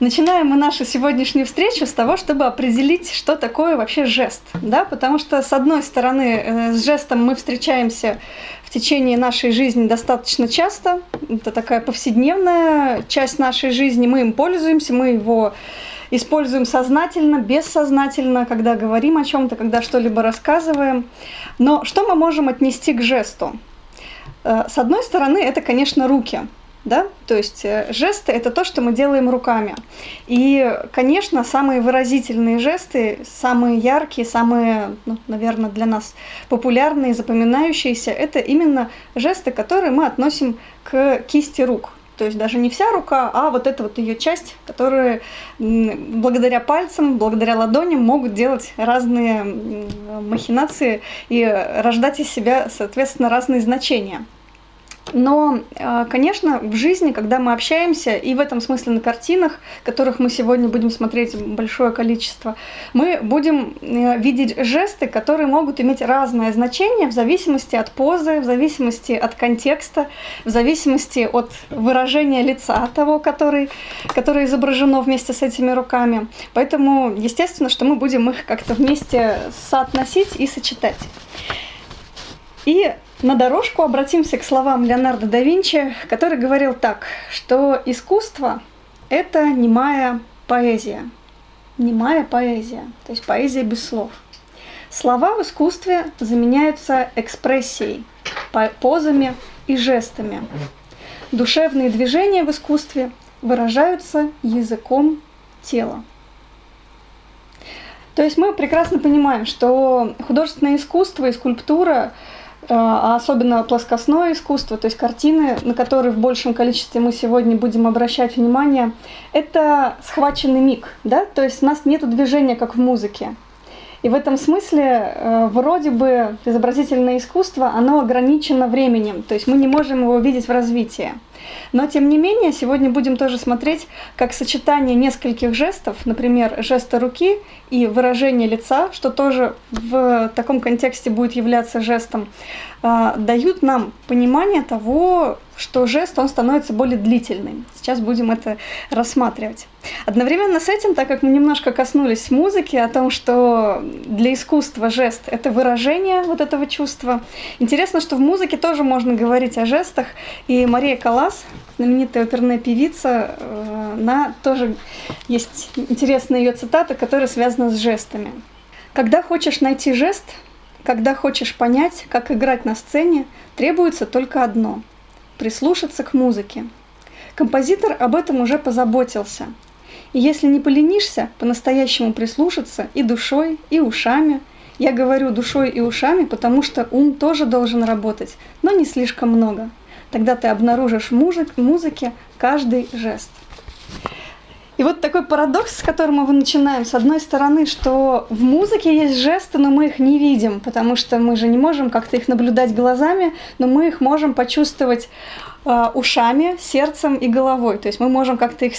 Начинаем мы нашу сегодняшнюю встречу с того, чтобы определить, что такое вообще жест. Да? Потому что, с одной стороны, с жестом мы встречаемся в течение нашей жизни достаточно часто. Это такая повседневная часть нашей жизни. Мы им пользуемся, мы его используем сознательно, бессознательно, когда говорим о чем-то, когда что-либо рассказываем. Но что мы можем отнести к жесту? С одной стороны, это, конечно, руки. Да? То есть жесты – это то, что мы делаем руками. И, конечно, самые выразительные жесты, самые яркие, самые, наверное, для нас популярные, запоминающиеся – это именно жесты, которые мы относим к кисти рук. То есть даже не вся рука, а вот эта вот ее часть, которую благодаря пальцам, благодаря ладоням могут делать разные махинации и рождать из себя, соответственно, разные значения. Но, конечно, в жизни, когда мы общаемся, и в этом смысле на картинах, которых мы сегодня будем смотреть большое количество, мы будем видеть жесты, которые могут иметь разное значение в зависимости от позы, в зависимости от контекста, в зависимости от выражения лица того, которое изображено вместе с этими руками. Поэтому, естественно, что мы будем их как-то вместе соотносить и сочетать. И на дорожку обратимся к словам Леонардо да Винчи, который говорил так, что искусство – это немая поэзия. Немая поэзия, то есть поэзия без слов. Слова в искусстве заменяются экспрессией, позами и жестами. Душевные движения в искусстве выражаются языком тела. То есть мы прекрасно понимаем, что художественное искусство и скульптура, а особенно плоскостное искусство, то есть картины, на которые в большем количестве мы сегодня будем обращать внимание, это схваченный миг, да? То есть у нас нет движения, как в музыке. И в этом смысле вроде бы изобразительное искусство, оно ограничено временем, то есть мы не можем его видеть в развитии. Но тем не менее, сегодня будем тоже смотреть, как сочетание нескольких жестов, например, жеста руки и выражение лица, что тоже в таком контексте будет являться жестом, дают нам понимание того, что жест, он становится более длительным. Сейчас будем это рассматривать. Одновременно с этим, так как мы немножко коснулись музыки, о том, что для искусства жест – это выражение вот этого чувства, интересно, что в музыке тоже можно говорить о жестах, и Мария Каллас, знаменитая оперная певица, она тоже есть интересные ее цитаты, которые связаны с жестами. «Когда хочешь найти жест, когда хочешь понять, как играть на сцене, требуется только одно – прислушаться к музыке. Композитор об этом уже позаботился. И если не поленишься по-настоящему прислушаться и душой, и ушами, я говорю душой и ушами, потому что ум тоже должен работать, но не слишком много. Тогда ты обнаружишь в музыке каждый жест». И вот такой парадокс, с которым мы начинаем. С одной стороны, что в музыке есть жесты, но мы их не видим, потому что мы же не можем как-то их наблюдать глазами, но мы их можем почувствовать ушами, сердцем и головой. То есть мы можем как-то их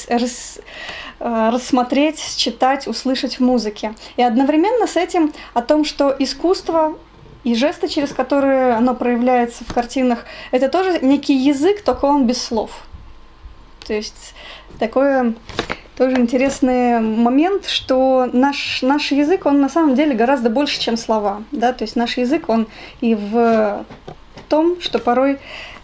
рассмотреть, считать, услышать в музыке. И одновременно с этим о том, что искусство и жесты, через которые оно проявляется в картинах, это тоже некий язык, только он без слов. То есть такой тоже интересный момент, что наш язык, он на самом деле гораздо больше, чем слова. Да? То есть наш язык, он и в том, что порой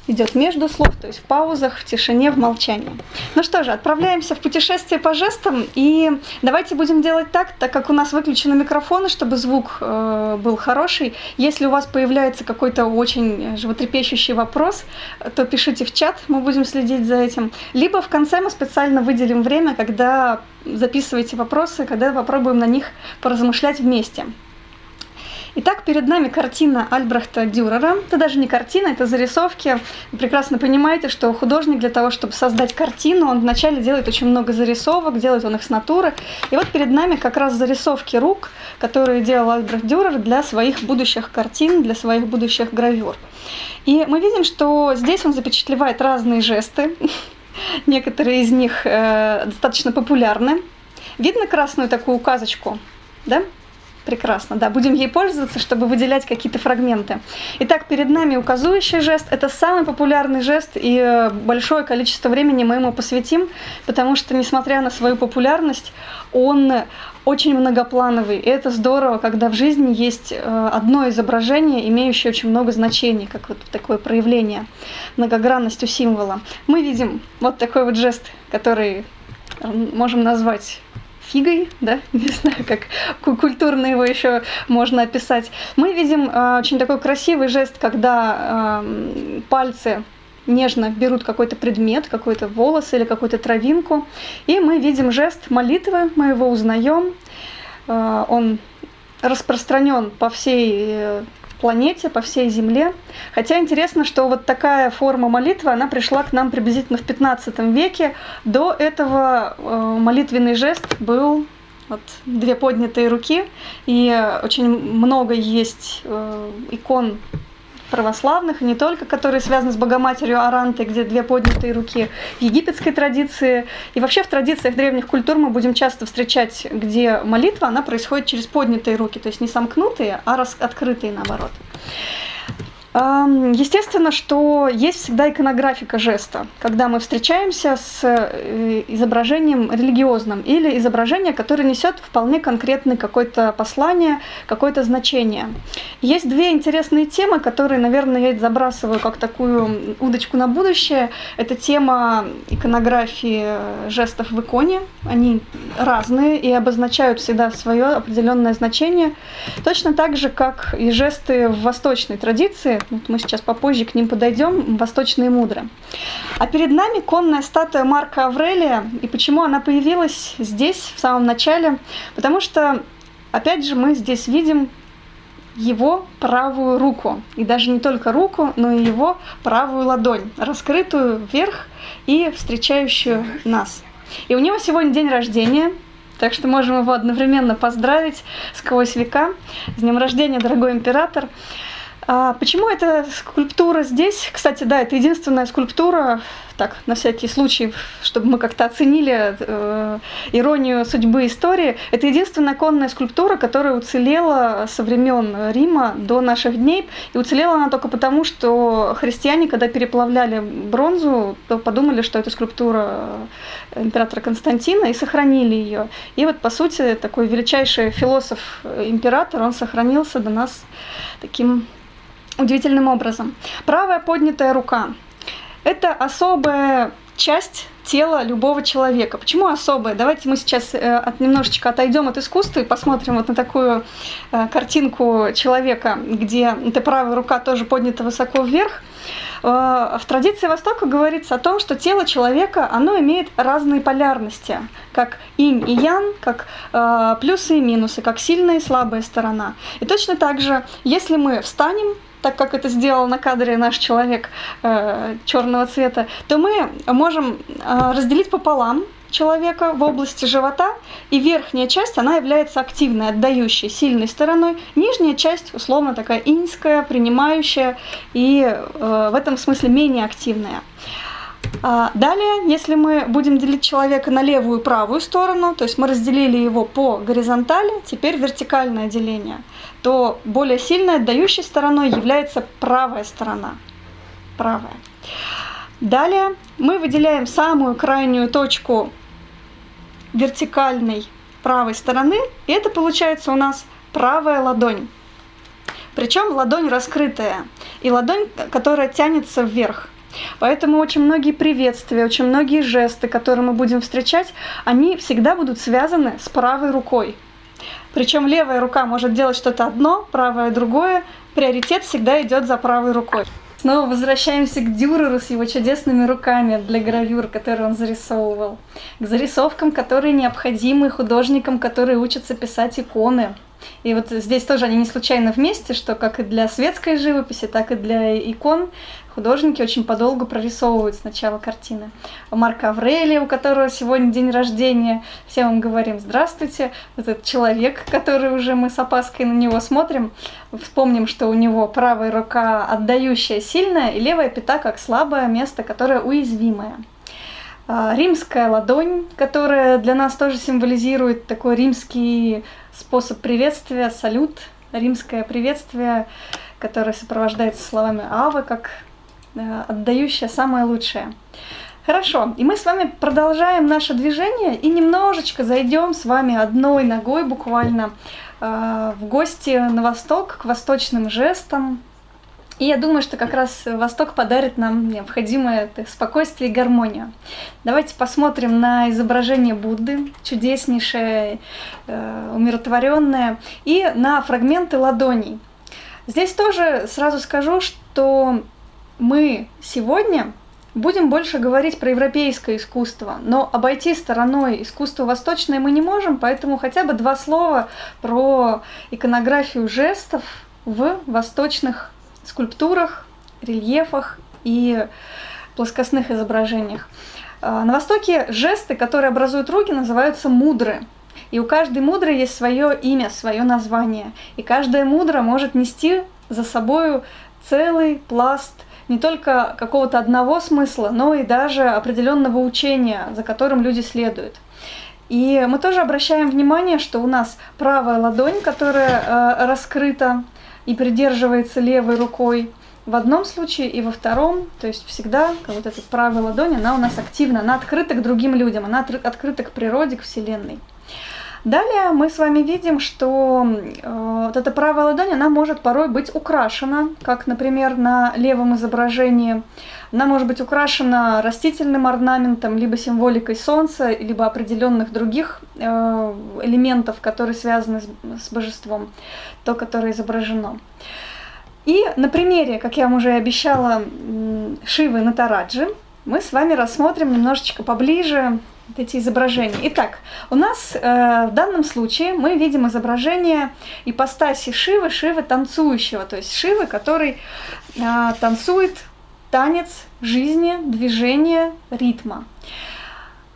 идет между слов, то есть в паузах, в тишине, в молчании. Ну что же, отправляемся в путешествие по жестам, и давайте будем делать так как у нас выключены микрофоны, чтобы звук был хороший. Если у вас появляется какой-то очень животрепещущий вопрос, то пишите в чат, мы будем следить за этим. Либо в конце мы специально выделим время, когда записываете вопросы, когда попробуем на них поразмышлять вместе. Итак, перед нами картина Альбрехта Дюрера. Это даже не картина, это зарисовки. Вы прекрасно понимаете, что художник для того, чтобы создать картину, он вначале делает очень много зарисовок, делает он их с натуры. И вот перед нами как раз зарисовки рук, которые делал Альбрехт Дюрер для своих будущих картин, для своих будущих гравюр. И мы видим, что здесь он запечатлевает разные жесты. Некоторые из них достаточно популярны. Видно красную такую указочку, да? Прекрасно, да, будем ей пользоваться, чтобы выделять какие-то фрагменты. Итак, перед нами указующий жест. Это самый популярный жест, и большое количество времени мы ему посвятим, потому что, несмотря на свою популярность, он очень многоплановый. И это здорово, когда в жизни есть одно изображение, имеющее очень много значений, как вот такое проявление, многогранность у символа. Мы видим вот такой вот жест, который можем назвать фигой, да, не знаю, как культурно его еще можно описать. Мы видим очень такой красивый жест, когда пальцы нежно берут какой-то предмет, какой-то волос или какую-то травинку, и мы видим жест молитвы, мы его узнаем, он распространен по всей планете, по всей Земле. Хотя интересно, что вот такая форма молитвы, она пришла к нам приблизительно в 15 веке. До этого молитвенный жест был вот две поднятые руки, и очень много есть икон православных, и не только, которые связаны с Богоматерью Арантой, где две поднятые руки, в египетской традиции. И вообще в традициях древних культур мы будем часто встречать, где молитва, она происходит через поднятые руки, то есть не сомкнутые, а открытые наоборот. Естественно, что есть всегда иконографика жеста, когда мы встречаемся с изображением религиозным или изображение, которое несет вполне конкретное какое-то послание, какое-то значение. Есть две интересные темы, которые, наверное, я забрасываю как такую удочку на будущее. Это тема иконографии жестов в иконе. Они разные и обозначают всегда свое определенное значение. Точно так же, как и жесты в восточной традиции. Вот мы сейчас попозже к ним подойдем, восточные мудры. А перед нами конная статуя Марка Аврелия. И почему она появилась здесь, в самом начале? Потому что, опять же, мы здесь видим его правую руку. И даже не только руку, но и его правую ладонь, раскрытую вверх и встречающую нас. И у него сегодня день рождения. Так что можем его одновременно поздравить сквозь века. С днем рождения, дорогой император! Почему эта скульптура здесь? Кстати, да, это единственная скульптура, так, на всякий случай, чтобы мы как-то оценили иронию судьбы истории, это единственная конная скульптура, которая уцелела со времен Рима до наших дней. И уцелела она только потому, что христиане, когда переплавляли бронзу, то подумали, что это скульптура императора Константина, и сохранили ее. И вот, по сути, такой величайший философ-император, он сохранился до нас таким удивительным образом. Правая поднятая рука – это особая часть тела любого человека. Почему особая? Давайте мы сейчас немножечко отойдем от искусства и посмотрим вот на такую картинку человека, где эта правая рука тоже поднята высоко вверх. В традиции Востока говорится о том, что тело человека, оно имеет разные полярности, как инь и ян, как плюсы и минусы, как сильная и слабая сторона. И точно так же, если мы встанем, так как это сделал на кадре наш человек черного цвета, то мы можем разделить пополам человека в области живота, и верхняя часть, она является активной, отдающей, сильной стороной, нижняя часть, условно, такая иньская, принимающая, и в этом смысле менее активная. Далее, если мы будем делить человека на левую и правую сторону, то есть мы разделили его по горизонтали, теперь вертикальное деление, то более сильной отдающей стороной является правая сторона. Правая. Далее мы выделяем самую крайнюю точку вертикальной правой стороны, и это получается у нас правая ладонь. Причем ладонь раскрытая, и ладонь, которая тянется вверх. Поэтому очень многие приветствия, очень многие жесты, которые мы будем встречать, они всегда будут связаны с правой рукой. Причем левая рука может делать что-то одно, правая другое. Приоритет всегда идет за правой рукой. Снова возвращаемся к Дюреру с его чудесными руками для гравюр, которые он зарисовывал. К зарисовкам, которые необходимы художникам, которые учатся писать иконы. И вот здесь тоже они не случайно вместе, что как и для светской живописи, так и для икон художники очень подолгу прорисовывают сначала картины. Марка Аврелия, у которого сегодня день рождения, всем вам говорим здравствуйте. Вот этот человек, который уже мы с опаской на него смотрим, вспомним, что у него правая рука отдающая, сильная, и левая пята как слабое место, которое уязвимое. римская ладонь, которая для нас тоже символизирует такой римский способ приветствия, салют, римское приветствие, которое сопровождается словами «Ава», как отдающая самое лучшее. Хорошо, и мы с вами продолжаем наше движение и немножечко зайдем с вами одной ногой буквально в гости на восток, к восточным жестам. И я думаю, что как раз Восток подарит нам необходимое спокойствие и гармонию. Давайте посмотрим на изображение Будды, чудеснейшее, умиротворенное, и на фрагменты ладоней. Здесь тоже сразу скажу, что мы сегодня будем больше говорить про европейское искусство, но обойти стороной искусство восточное мы не можем, поэтому хотя бы два слова про иконографию жестов в восточных скульптурах, рельефах и плоскостных изображениях. На Востоке жесты, которые образуют руки, называются мудры. И у каждой мудры есть свое имя, свое название. И каждая мудра может нести за собой целый пласт не только какого-то одного смысла, но и даже определенного учения, за которым люди следуют. И мы тоже обращаем внимание, что у нас правая ладонь, которая раскрыта и придерживается левой рукой в одном случае и во втором, то есть всегда вот эта правая ладонь, она у нас активна, она открыта к другим людям, она открыта к природе, к Вселенной. Далее мы с вами видим, что вот эта правая ладонь, она может порой быть украшена, как, например, на левом изображении. Она может быть украшена растительным орнаментом, либо символикой солнца, либо определенных других элементов, которые связаны с божеством, то, которое изображено. И на примере, как я вам уже и обещала, Шивы Натараджи, мы с вами рассмотрим немножечко поближе эти изображения. Итак, у нас в данном случае мы видим изображение ипостаси Шивы, Шивы танцующего, то есть Шивы, который танцует танец жизни, движения, ритма.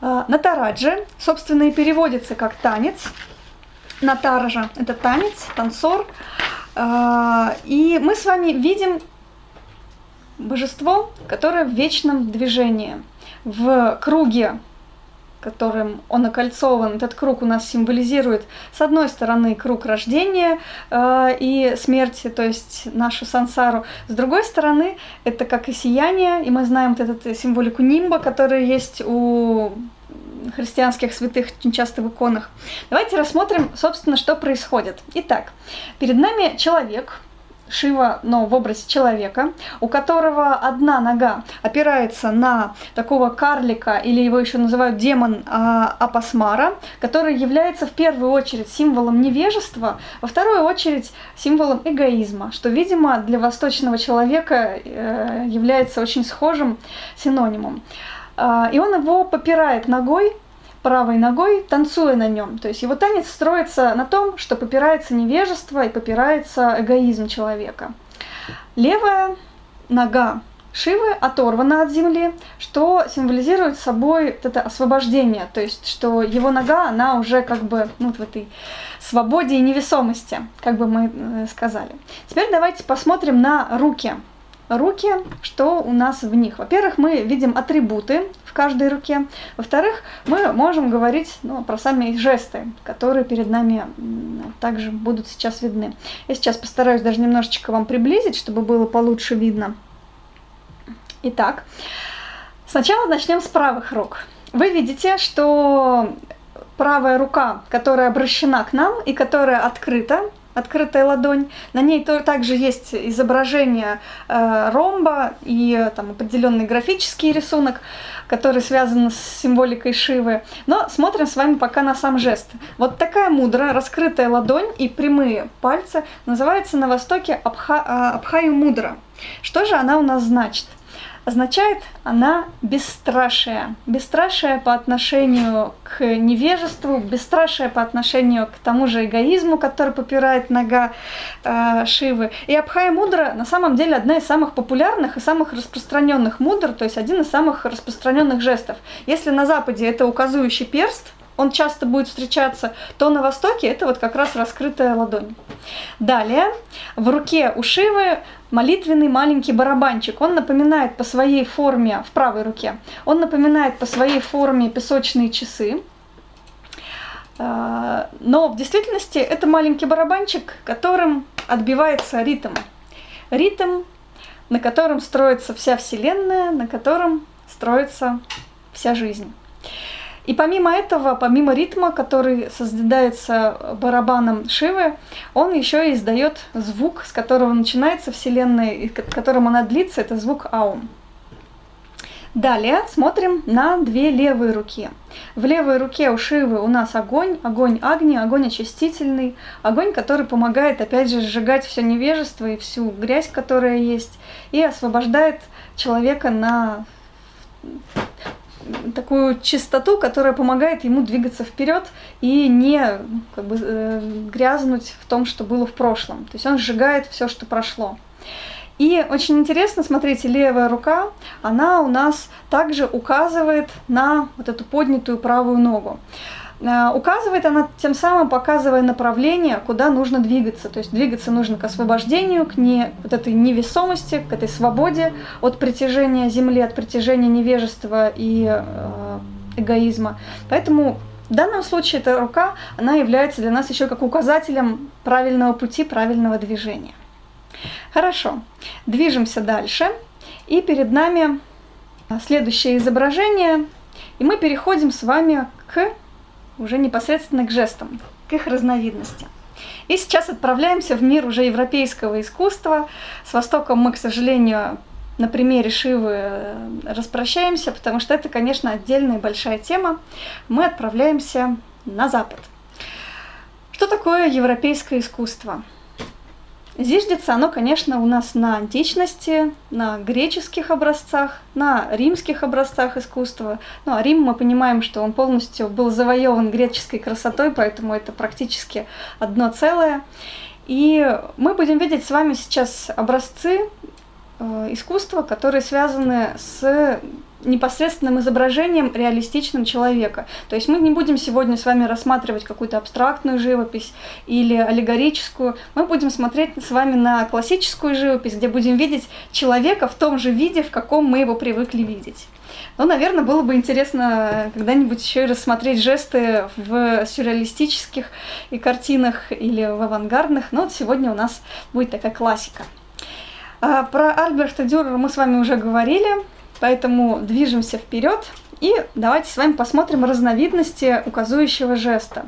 Натараджа, собственно, и переводится как танец. Натараджа – это танец, танцор. И мы с вами видим божество, которое в вечном движении, в круге, которым он окольцован. Этот круг у нас символизирует, с одной стороны, круг рождения и смерти, то есть нашу сансару. С другой стороны, это как и сияние, и мы знаем вот эту символику нимба, которая есть у христианских святых очень часто в иконах. Давайте рассмотрим, собственно, что происходит. Итак, перед нами человек, Шива, но в образе человека, у которого одна нога опирается на такого карлика, или его еще называют демон Апасмара, который является в первую очередь символом невежества, во вторую очередь символом эгоизма, что, видимо, для восточного человека является очень схожим синонимом. И он его попирает ногой, правой ногой, танцуя на нем. То есть его танец строится на том, что попирается невежество и попирается эгоизм человека. Левая нога Шивы оторвана от земли, что символизирует собой вот это освобождение, то есть что его нога, она уже как бы в этой свободе и невесомости, как бы мы сказали. Теперь давайте посмотрим на руки. Руки, что у нас в них? Во-первых, мы видим атрибуты в каждой руке. Во-вторых, мы можем говорить про сами жесты, которые перед нами также будут сейчас видны. Я сейчас постараюсь даже немножечко вам приблизить, чтобы было получше видно. Итак, сначала начнем с правых рук. Вы видите, что правая рука, которая обращена к нам и которая открытая ладонь. На ней также есть изображение ромба и определенный графический рисунок, который связан с символикой Шивы. Но смотрим с вами пока на сам жест. Вот такая мудра, раскрытая ладонь и прямые пальцы, называется на Востоке Абхаю мудра. Что же она у нас значит? Означает она бесстрашие. Бесстрашие по отношению к невежеству, бесстрашие по отношению к тому же эгоизму, который попирает нога Шивы. И Абхая мудра на самом деле одна из самых популярных и самых распространенных мудр, то есть один из самых распространенных жестов. Если на Западе это указующий перст, он часто будет встречаться, то на востоке это вот как раз раскрытая ладонь. Далее в руке у Шивы молитвенный маленький барабанчик. Он напоминает по своей форме, в правой руке, он напоминает по своей форме песочные часы. Но в действительности это маленький барабанчик, которым отбивается ритм. Ритм, на котором строится вся Вселенная, на котором строится вся жизнь. И помимо этого, помимо ритма, который создается барабаном Шивы, он еще и издает звук, с которого начинается Вселенная, и которым она длится, это звук Аум. Далее смотрим на две левые руки. В левой руке у Шивы у нас огонь, огонь Агни, огонь очистительный, огонь, который помогает, опять же, сжигать все невежество и всю грязь, которая есть, и освобождает человека на такую чистоту, которая помогает ему двигаться вперед и не грязнуть в том, что было в прошлом. То есть он сжигает все, что прошло. И очень интересно, смотрите, левая рука, она у нас также указывает на вот эту поднятую правую ногу. Указывает она, тем самым показывая направление, куда нужно двигаться. То есть двигаться нужно к освобождению, к вот этой невесомости, к этой свободе от притяжения Земли, от притяжения невежества и эгоизма. Поэтому в данном случае эта рука, она является для нас еще как указателем правильного пути, правильного движения. Хорошо, движемся дальше. И перед нами следующее изображение. И мы переходим с вами к уже непосредственно к жестам, к их разновидности. И сейчас отправляемся в мир уже европейского искусства. С Востоком мы, к сожалению, на примере Шивы распрощаемся, потому что это, конечно, отдельная большая тема. Мы отправляемся на Запад. Что такое европейское искусство? Зиждется оно, конечно, у нас на античности, на греческих образцах, на римских образцах искусства. Ну, а Рим мы понимаем, что он полностью был завоеван греческой красотой, поэтому это практически одно целое. И мы будем видеть с вами сейчас образцы искусства, которые связаны с непосредственным изображением реалистичным человека. То есть мы не будем сегодня с вами рассматривать какую-то абстрактную живопись или аллегорическую. Мы будем смотреть с вами на классическую живопись, где будем видеть человека в том же виде, в каком мы его привыкли видеть. Ну, наверное, было бы интересно когда-нибудь еще и рассмотреть жесты в сюрреалистических и картинах или в авангардных, но вот сегодня у нас будет такая классика. Про Альбрехта Дюрера мы с вами уже говорили. Поэтому движемся вперед и давайте с вами посмотрим разновидности указующего жеста.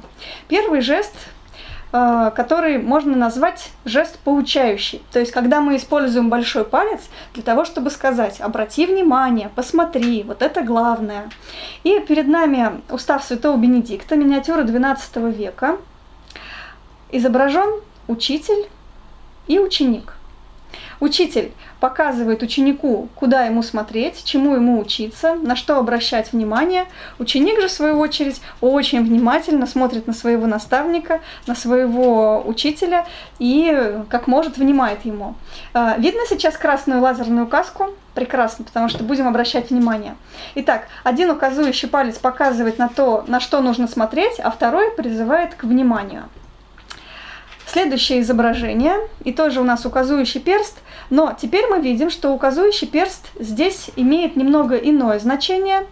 Первый жест, который можно назвать жест поучающий. То есть, когда мы используем большой палец для того, чтобы сказать: обрати внимание, посмотри, вот это главное. И перед нами устав святого Бенедикта, миниатюра XII века. Изображен учитель и ученик. Учитель показывает ученику, куда ему смотреть, чему ему учиться, на что обращать внимание. Ученик же, в свою очередь, очень внимательно смотрит на своего наставника, на своего учителя и, как может, внимает ему. Видно сейчас красную лазерную указку? Прекрасно, потому что будем обращать внимание. Итак, один указующий палец показывает на то, на что нужно смотреть, а второй призывает к вниманию. Следующее изображение, и тоже у нас указующий перст, но теперь мы видим, что указующий перст здесь имеет немного иное значение,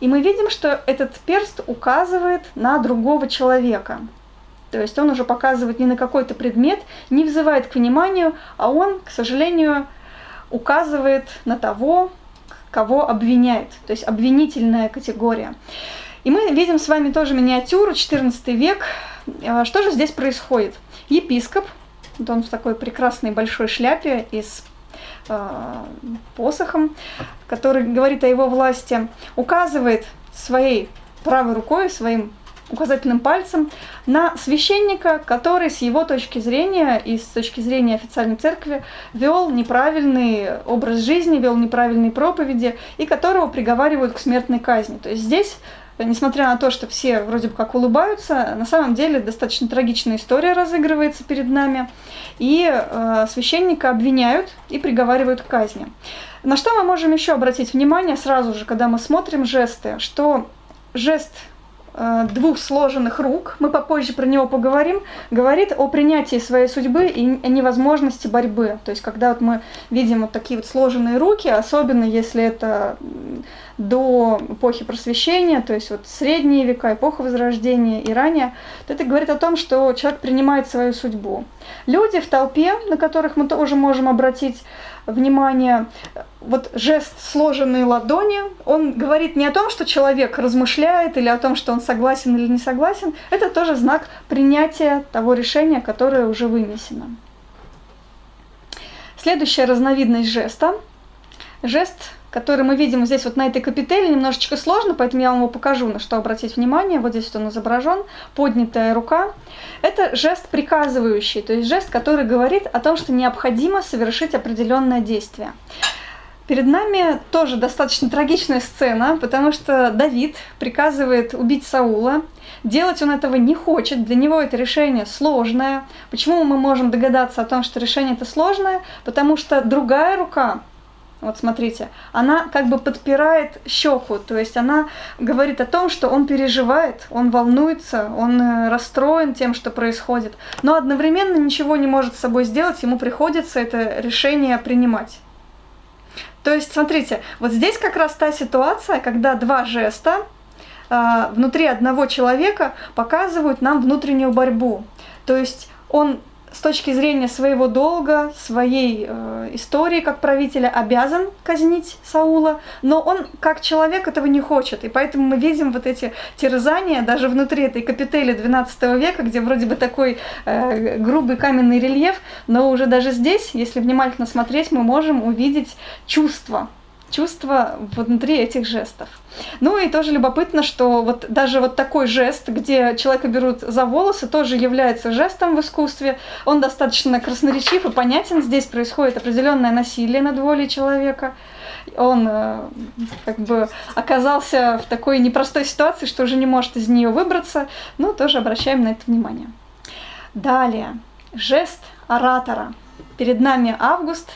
и мы видим, что этот перст указывает на другого человека. То есть он уже показывает не на какой-то предмет, не взывает к вниманию, а он, к сожалению, указывает на того, кого обвиняет, то есть обвинительная категория. И мы видим с вами тоже миниатюру, XIV век. Что же здесь происходит? Епископ, вот он в такой прекрасной большой шляпе и с посохом, который говорит о его власти, указывает своей правой рукой, своим указательным пальцем на священника, который с его точки зрения и с точки зрения официальной церкви вел неправильный образ жизни, вел неправильные проповеди и которого приговаривают к смертной казни. То есть здесь, несмотря на то, что все вроде бы как улыбаются, на самом деле достаточно трагичная история разыгрывается перед нами. И священника обвиняют и приговаривают к казни. На что мы можем еще обратить внимание сразу же, когда мы смотрим жесты, что жест двух сложенных рук, мы попозже про него поговорим, говорит о принятии своей судьбы и невозможности борьбы. То есть, когда вот мы видим вот такие вот сложенные руки, особенно если это до эпохи Просвещения, то есть вот средние века, эпоха Возрождения и ранее, то это говорит о том, что человек принимает свою судьбу. Люди в толпе, на которых мы тоже можем обратить внимание, вот жест сложенные ладони, он говорит не о том, что человек размышляет или о том, что он согласен или не согласен, это тоже знак принятия того решения, которое уже вынесено. Следующая разновидность жеста. Жест, который мы видим здесь вот на этой капители, немножечко сложно, поэтому я вам его покажу, на что обратить внимание. Вот здесь вот он изображен, поднятая рука. Это жест приказывающий, то есть жест, который говорит о том, что необходимо совершить определенное действие. Перед нами тоже достаточно трагичная сцена, потому что Давид приказывает убить Саула. Делать он этого не хочет, для него это решение сложное. Почему мы можем догадаться о том, что решение это сложное? Потому что другая рука, вот смотрите, она как бы подпирает щеку, то есть она говорит о том, что он переживает, он волнуется, он расстроен тем, что происходит, но одновременно ничего не может с собой сделать, ему приходится это решение принимать. То есть, смотрите, вот здесь как раз та ситуация, когда два жеста внутри одного человека показывают нам внутреннюю борьбу. То есть он с точки зрения своего долга, своей истории как правителя обязан казнить Саула, но он как человек этого не хочет. И поэтому мы видим вот эти терзания даже внутри этой капители XII века, где вроде бы такой грубый каменный рельеф, но уже даже здесь, если внимательно смотреть, мы можем увидеть чувства внутри этих жестов. Ну и тоже любопытно, что вот даже вот такой жест, где человека берут за волосы, тоже является жестом в искусстве. Он достаточно красноречив и понятен. Здесь происходит определенное насилие над волей человека. Он как бы оказался в такой непростой ситуации, что уже не может из нее выбраться. Но тоже обращаем на это внимание. Далее. Жест оратора. Перед нами Август.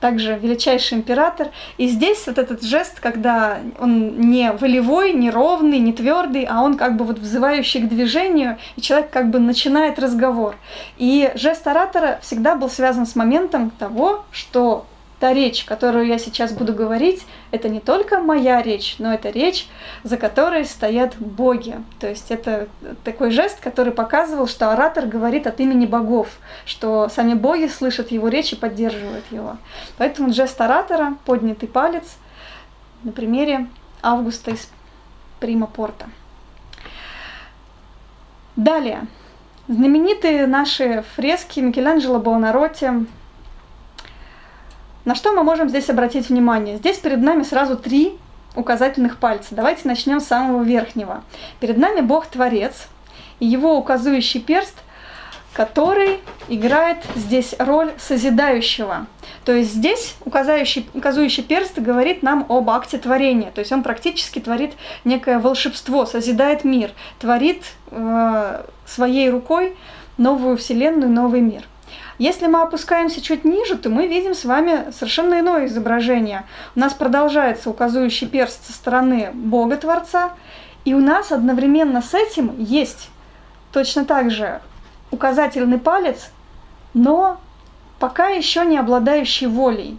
Также величайший император. И здесь вот этот жест, когда он не волевой, не ровный, не твердый, а он как бы вот взывающий к движению, и человек как бы начинает разговор. И жест оратора всегда был связан с моментом того, что та речь, которую я сейчас буду говорить, это не только моя речь, но это речь, за которой стоят боги. То есть это такой жест, который показывал, что оратор говорит от имени богов, что сами боги слышат его речь и поддерживают его. Поэтому жест оратора, поднятый палец, на примере Августа из Прима Порта. Далее. Знаменитые наши фрески Микеланджело Буонаротти. На что мы можем здесь обратить внимание? Здесь перед нами сразу три указательных пальца. Давайте начнем с самого верхнего. Перед нами Бог-творец и его указующий перст, который играет здесь роль созидающего. То есть здесь указующий перст говорит нам об акте творения. То есть он практически творит некое волшебство, созидает мир, творит своей рукой новую вселенную, новый мир. Если мы опускаемся чуть ниже, то мы видим с вами совершенно иное изображение. У нас продолжается указующий перст со стороны Бога-творца, и у нас одновременно с этим есть точно так же указательный палец, но пока еще не обладающий волей.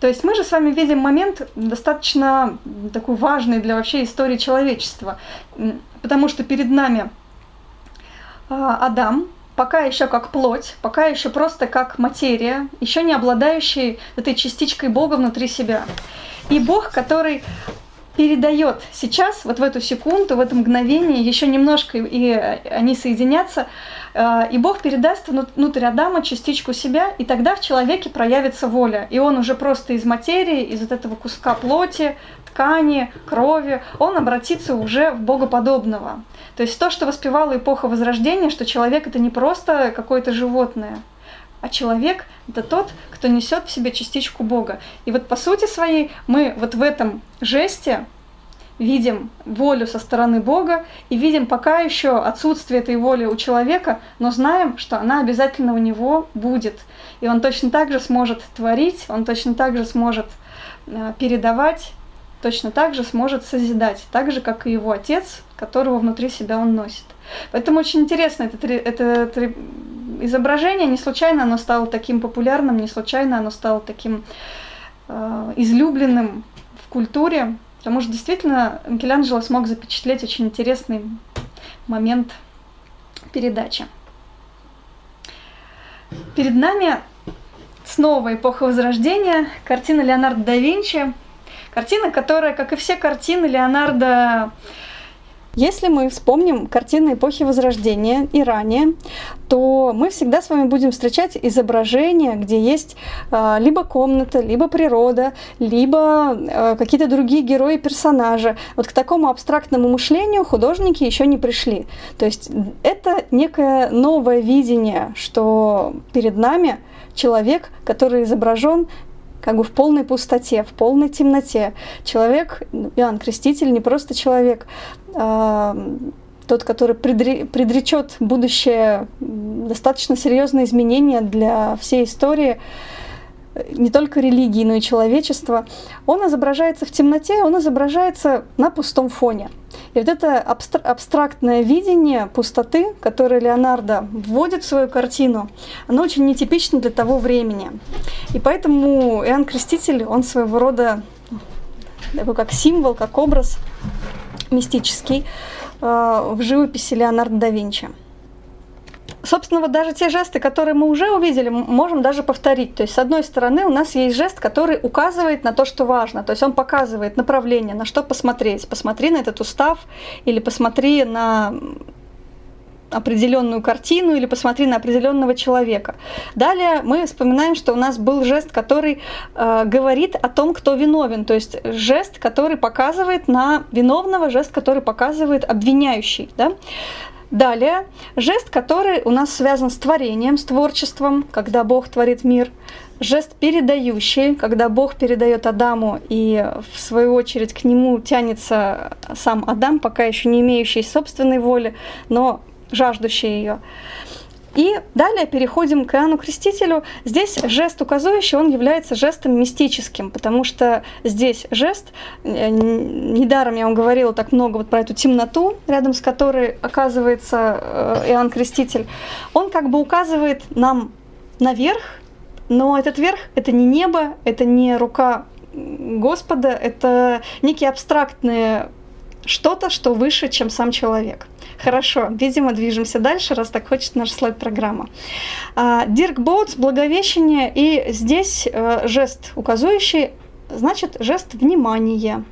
То есть мы же с вами видим момент достаточно такой важный для вообще истории человечества, потому что перед нами Адам, пока еще как плоть, пока еще просто как материя, еще не обладающая этой частичкой Бога внутри себя. И Бог, который передает сейчас, вот в эту секунду, в это мгновение, еще немножко, и они соединятся, и Бог передаст внутрь Адама частичку себя, и тогда в человеке проявится воля. И он уже просто из материи, из вот этого куска плоти, ткани, крови, он обратится уже в богоподобного. То есть то, что воспевала эпоха Возрождения, что человек — это не просто какое-то животное, а человек — это тот, кто несет в себе частичку Бога. И вот по сути своей мы вот в этом жесте видим волю со стороны Бога и видим пока еще отсутствие этой воли у человека, но знаем, что она обязательно у него будет. И он точно так же сможет творить, он точно так же сможет передавать, точно так же сможет созидать, так же, как и его отец, которого внутри себя он носит. Поэтому очень интересно это изображение, не случайно оно стало таким популярным, не случайно оно стало таким излюбленным в культуре, потому что действительно Микеланджело смог запечатлеть очень интересный момент передачи. Перед нами снова эпоха Возрождения, картина Леонардо да Винчи, картина, которая, как и все картины Леонардо, если мы вспомним картины эпохи Возрождения и ранее, то мы всегда с вами будем встречать изображения, где есть либо комната, либо природа, либо какие-то другие герои, персонажи. Вот к такому абстрактному мышлению художники еще не пришли. То есть это некое новое видение, что перед нами человек, который изображен как бы в полной пустоте, в полной темноте. Человек, Иоанн Креститель, не просто человек, тот, который предречет будущее, достаточно серьезные изменения для всей истории, не только религии, но и человечества. Он изображается в темноте, он изображается на пустом фоне. И вот это абстрактное видение пустоты, которое Леонардо вводит в свою картину, оно очень нетипично для того времени. И поэтому Иоанн Креститель, он своего рода такой как символ, как образ мистический в живописи Леонардо да Винчи. Собственно, вот даже те жесты, которые мы уже увидели, можем даже повторить. То есть, с одной стороны, у нас есть жест, который указывает на то, что важно. То есть, он показывает направление, на что посмотреть. Посмотри на этот устав, или посмотри на определенную картину, или посмотри на определенного человека. Далее мы вспоминаем, что у нас был жест, который говорит о том, кто виновен. То есть жест, который показывает на виновного, жест, который показывает обвиняющий. Да? Далее жест, который у нас связан с творением, с творчеством, когда Бог творит мир. Жест передающий, когда Бог передает Адаму, и в свою очередь к нему тянется сам Адам, пока еще не имеющий собственной воли, но жаждущий ее. И далее переходим к Иоанну Крестителю. Здесь жест указующий, он является жестом мистическим, потому что здесь жест, недаром я вам говорила так много вот про эту темноту, рядом с которой оказывается Иоанн Креститель, он как бы указывает нам наверх, но этот верх — это не небо, это не рука Господа, это некие абстрактные что-то, что выше, чем сам человек. Хорошо, видимо, движемся дальше, раз так хочет наша слайд-программа. Дирк Боутс, Благовещение, и здесь жест указующий, значит, жест внимания.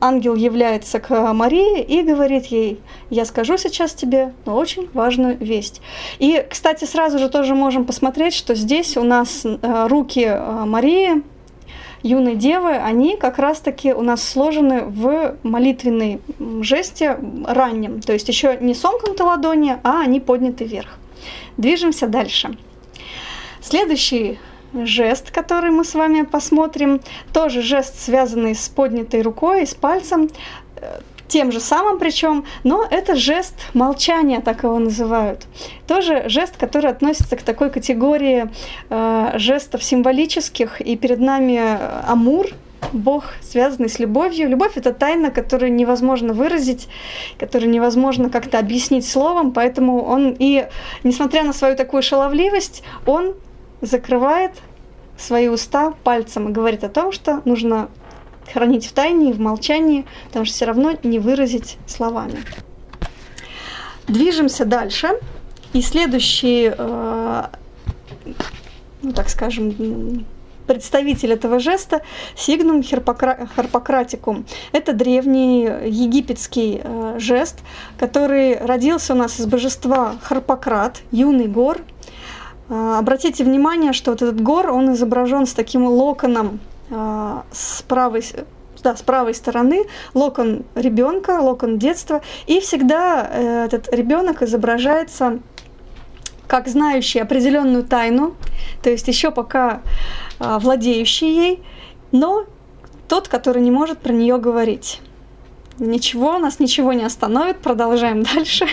Ангел является к Марии и говорит ей: «Я скажу сейчас тебе очень важную весть». И, кстати, сразу же тоже можем посмотреть, что здесь у нас руки Марии, юные девы, они как раз-таки у нас сложены в молитвенной жесте раннем. То есть еще не сомкнуты ладони, а они подняты вверх. Движемся дальше. Следующий жест, который мы с вами посмотрим, тоже жест, связанный с поднятой рукой, с пальцем, тем же самым причем, но это жест молчания, так его называют. Тоже жест, который относится к такой категории жестов символических, и перед нами Амур, Бог, связанный с любовью. Любовь — это тайна, которую невозможно выразить, которую невозможно как-то объяснить словом, поэтому он и, несмотря на свою такую шаловливость, он закрывает свои уста пальцем и говорит о том, что нужно хранить в тайне и в молчании, потому что все равно не выразить словами. Движемся дальше. И следующий, ну так скажем, представитель этого жеста – сигнум харпократикум. Это древний египетский жест, который родился у нас из божества Харпократ, юный Гор. Обратите внимание, что вот этот Гор, он изображен с таким локоном, с правой стороны, локон ребенка, локон детства, и всегда этот ребенок изображается как знающий определенную тайну, то есть еще пока владеющий ей, но тот, который не может про нее говорить. Ничего, нас ничего не остановит, продолжаем дальше.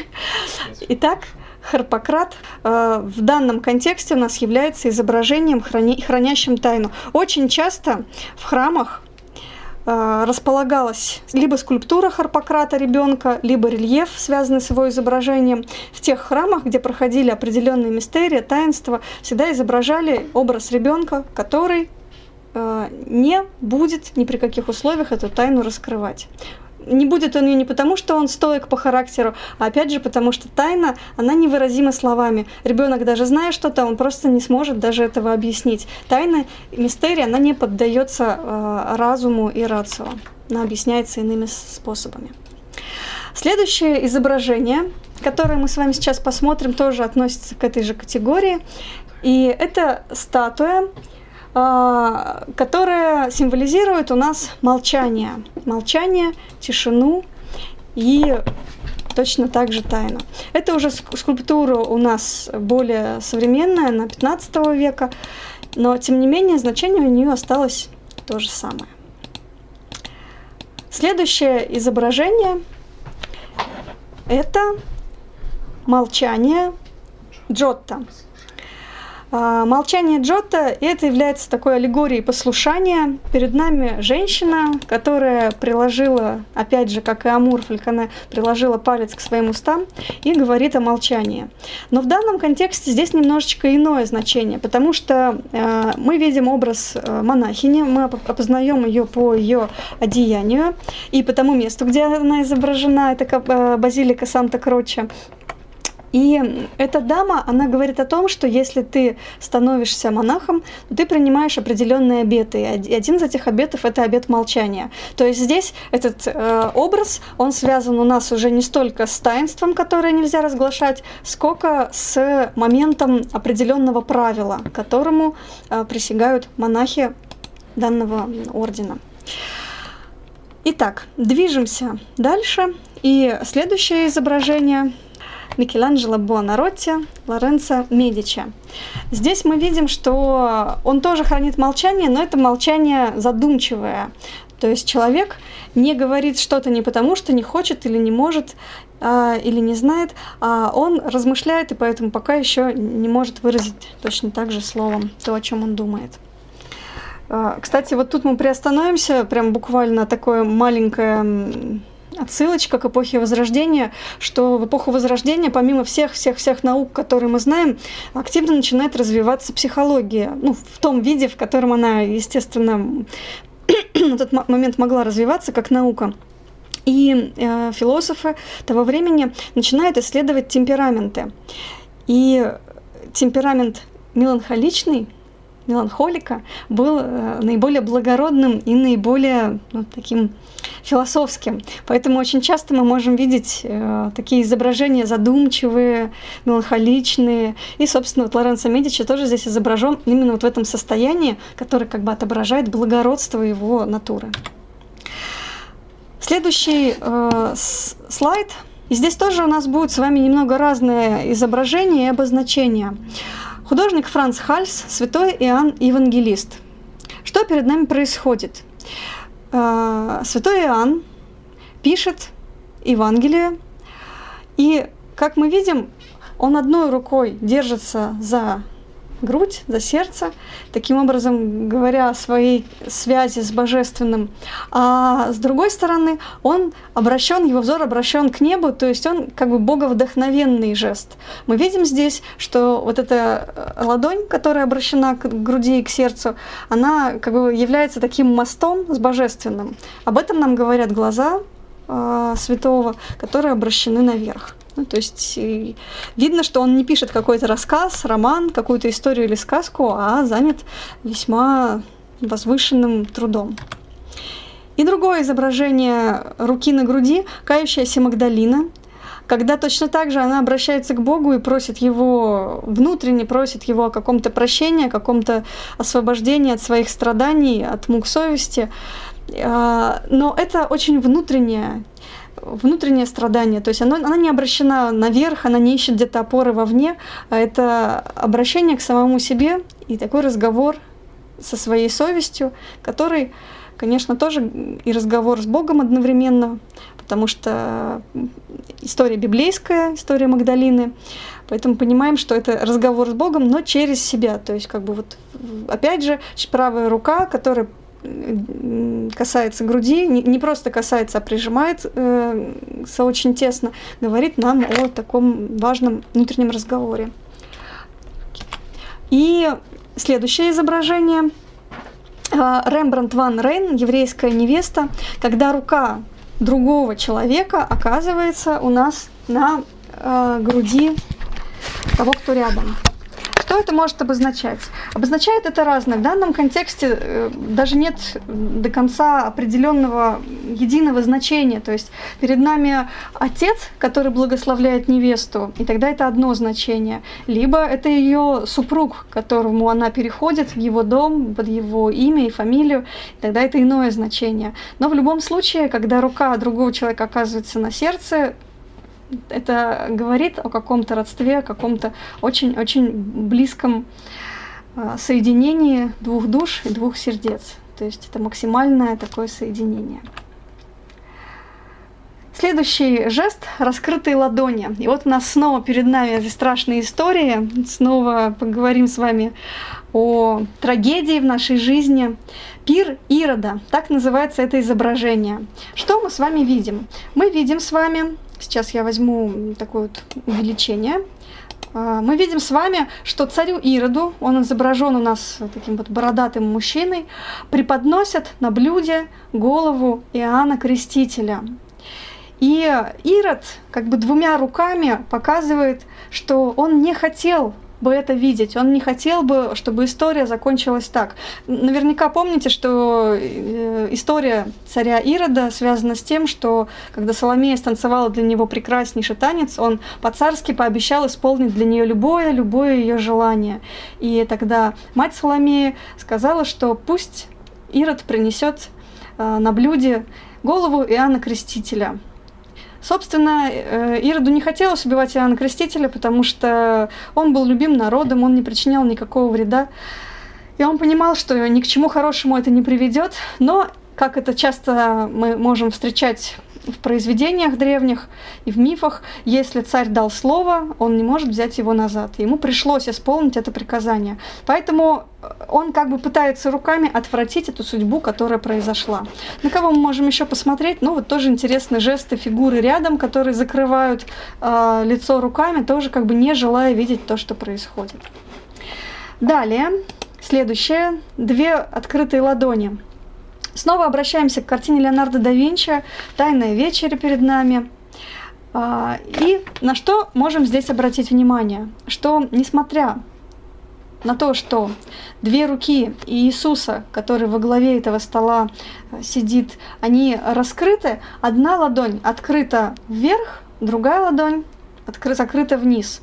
Итак, Харпократ в данном контексте у нас является изображением, хранящим тайну. Очень часто в храмах располагалась либо скульптура Харпократа ребенка, либо рельеф, связанный с его изображением. В тех храмах, где проходили определенные мистерии, таинства, всегда изображали образ ребенка, который не будет ни при каких условиях эту тайну раскрывать. Не будет он ее не потому, что он стоик по характеру, а опять же потому, что тайна, она невыразима словами. Ребенок, даже зная что-то, он просто не сможет даже этого объяснить. Тайна, мистерия, она не поддается разуму и рацио. Она объясняется иными способами. Следующее изображение, которое мы с вами сейчас посмотрим, тоже относится к этой же категории. И это статуя, которая символизирует у нас молчание. Молчание, тишину и точно так же тайну. Это уже скульптура у нас более современная, она 15 века, но тем не менее значение у нее осталось то же самое. Следующее изображение – это молчание Джотто. Молчание Джотто, и это является такой аллегорией послушания. Перед нами женщина, которая приложила, опять же, как и Амур Фальконе, приложила палец к своим устам и говорит о молчании. Но в данном контексте здесь немножечко иное значение, потому что мы видим образ монахини, мы опознаем ее по ее одеянию и по тому месту, где она изображена, это базилика Санта-Кроче. И эта дама, она говорит о том, что если ты становишься монахом, ты принимаешь определенные обеты. И один из этих обетов – это обет молчания. То есть здесь этот образ, он связан у нас уже не столько с таинством, которое нельзя разглашать, сколько с моментом определенного правила, которому присягают монахи данного ордена. Итак, движемся дальше. И следующее изображение – Микеланджело Буонаротти, Лоренцо Медичи. Здесь мы видим, что он тоже хранит молчание, но это молчание задумчивое. То есть человек не говорит что-то не потому, что не хочет или не может, или не знает, а он размышляет и поэтому пока еще не может выразить точно так же словом то, о чем он думает. Кстати, вот тут мы приостановимся, прям буквально такое маленькое... Отсылочка к эпохе Возрождения, что в эпоху Возрождения, помимо всех наук, которые мы знаем, активно начинает развиваться психология. Ну, в том виде, в котором она, естественно, на тот момент могла развиваться как наука. И философы того времени начинают исследовать темпераменты. И темперамент меланхоличный, меланхолика, был наиболее благородным и наиболее таким философским. Поэтому очень часто мы можем видеть такие изображения задумчивые, меланхоличные. И, собственно, вот Лоренцо Медичи тоже здесь изображен именно вот в этом состоянии, которое как бы отображает благородство его натуры. Следующий слайд. И здесь тоже у нас будут с вами немного разные изображения и обозначения. Художник Франц Хальс, святой Иоанн Евангелист. Что перед нами происходит? Святой Иоанн пишет Евангелие, и, как мы видим, он одной рукой держится за грудь, за сердце, таким образом говоря о своей связи с Божественным. А с другой стороны, он обращен, его взор обращен к небу, то есть он как бы боговдохновенный жест. Мы видим здесь, что вот эта ладонь, которая обращена к груди и к сердцу, она как бы является таким мостом с Божественным. Об этом нам говорят глаза святого, которые обращены наверх. Ну, то есть видно, что он не пишет какой-то рассказ, роман, какую-то историю или сказку, а занят весьма возвышенным трудом. И другое изображение руки на груди, кающаяся Магдалина, когда точно так же она обращается к Богу и просит его, внутренне просит его о каком-то прощении, о каком-то освобождении от своих страданий, от мук совести. Но это очень внутреннее страдание, то есть она не обращена наверх, она не ищет где-то опоры вовне, а это обращение к самому себе и такой разговор со своей совестью, который, конечно, тоже и разговор с Богом одновременно, потому что история библейская, история Магдалины, поэтому понимаем, что это разговор с Богом, но через себя, то есть как бы вот опять же правая рука, которая касается груди, не просто касается, а прижимает очень тесно, говорит нам о таком важном внутреннем разговоре. И следующее изображение. Рембрандт ван Рейн, «Еврейская невеста», когда рука другого человека оказывается у нас на груди того, кто рядом. Что это может обозначать? Обозначает это разное. В данном контексте даже нет до конца определенного единого значения. То есть перед нами отец, который благословляет невесту, и тогда это одно значение. Либо это ее супруг, к которому она переходит в его дом, под его имя и фамилию, и тогда это иное значение. Но в любом случае, когда рука другого человека оказывается на сердце, это говорит о каком-то родстве, о каком-то очень-очень близком соединении двух душ и двух сердец. То есть это максимальное такое соединение. Следующий жест – раскрытые ладони. И вот у нас снова перед нами эти страшные истории. Снова поговорим с вами о трагедии в нашей жизни. Пир Ирода – так называется это изображение. Что мы с вами видим? Мы видим с вами… Сейчас я возьму такое вот увеличение. Мы видим с вами, что царю Ироду, он изображен у нас таким вот бородатым мужчиной, преподносят на блюде голову Иоанна Крестителя. И Ирод как бы двумя руками показывает, что он не хотел бы это видеть, он не хотел бы, чтобы история закончилась так. Наверняка помните, что история царя Ирода связана с тем, что когда Соломея станцевала для него прекраснейший танец, он по-царски пообещал исполнить для нее любое ее желание. И тогда мать Соломеи сказала, что пусть Ирод принесет на блюде голову Иоанна Крестителя. Собственно, Ироду не хотелось убивать Иоанна Крестителя, потому что он был любим народом, он не причинял никакого вреда. И он понимал, что ни к чему хорошему это не приведет. Но, как это часто мы можем встречать в произведениях древних и в мифах, если царь дал слово, он не может взять его назад. Ему пришлось исполнить это приказание. Поэтому он как бы пытается руками отвратить эту судьбу, которая произошла. На кого мы можем еще посмотреть? Ну вот тоже интересные жесты, фигуры рядом, которые закрывают лицо руками, тоже как бы не желая видеть то, что происходит. Далее, следующее, две открытые ладони. Снова обращаемся к картине Леонардо да Винчи «Тайная вечеря» перед нами. И на что можем здесь обратить внимание? Что, несмотря на то, что две руки Иисуса, который во главе этого стола сидит, они раскрыты, одна ладонь открыта вверх, другая ладонь закрыта вниз.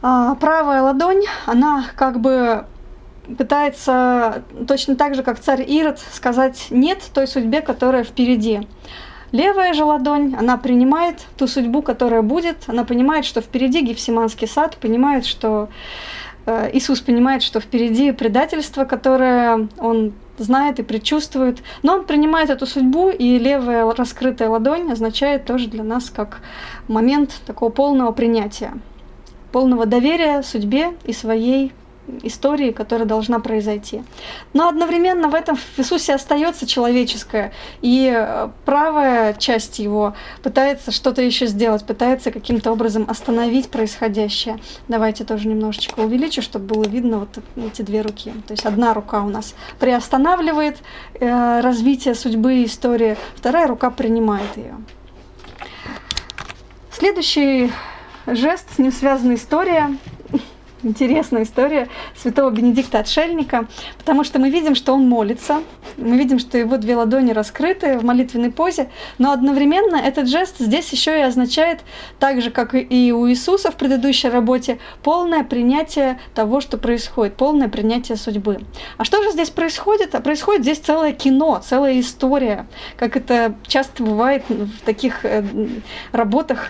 Правая ладонь, она как бы пытается точно так же, как царь Ирод, сказать «нет» той судьбе, которая впереди. Левая же ладонь, она принимает ту судьбу, которая будет, она понимает, что впереди Гефсиманский сад, понимает, что Иисус понимает, что впереди предательство, которое он знает и предчувствует, но он принимает эту судьбу, и левая раскрытая ладонь означает тоже для нас как момент такого полного принятия, полного доверия судьбе и своей истории, которая должна произойти. Но одновременно в этом в Иисусе остается человеческое, и правая часть его пытается что-то еще сделать, пытается каким-то образом остановить происходящее. Давайте тоже немножечко увеличу, чтобы было видно вот эти две руки. То есть одна рука у нас приостанавливает развитие судьбы и истории, вторая рука принимает ее. Следующий жест, с ним связана история. Интересная история святого Бенедикта Отшельника, потому что мы видим, что он молится, мы видим, что его две ладони раскрыты в молитвенной позе, но одновременно этот жест здесь еще и означает, так же, как и у Иисуса в предыдущей работе, полное принятие того, что происходит, полное принятие судьбы. А что же здесь происходит? А происходит здесь целое кино, целая история, как это часто бывает в таких работах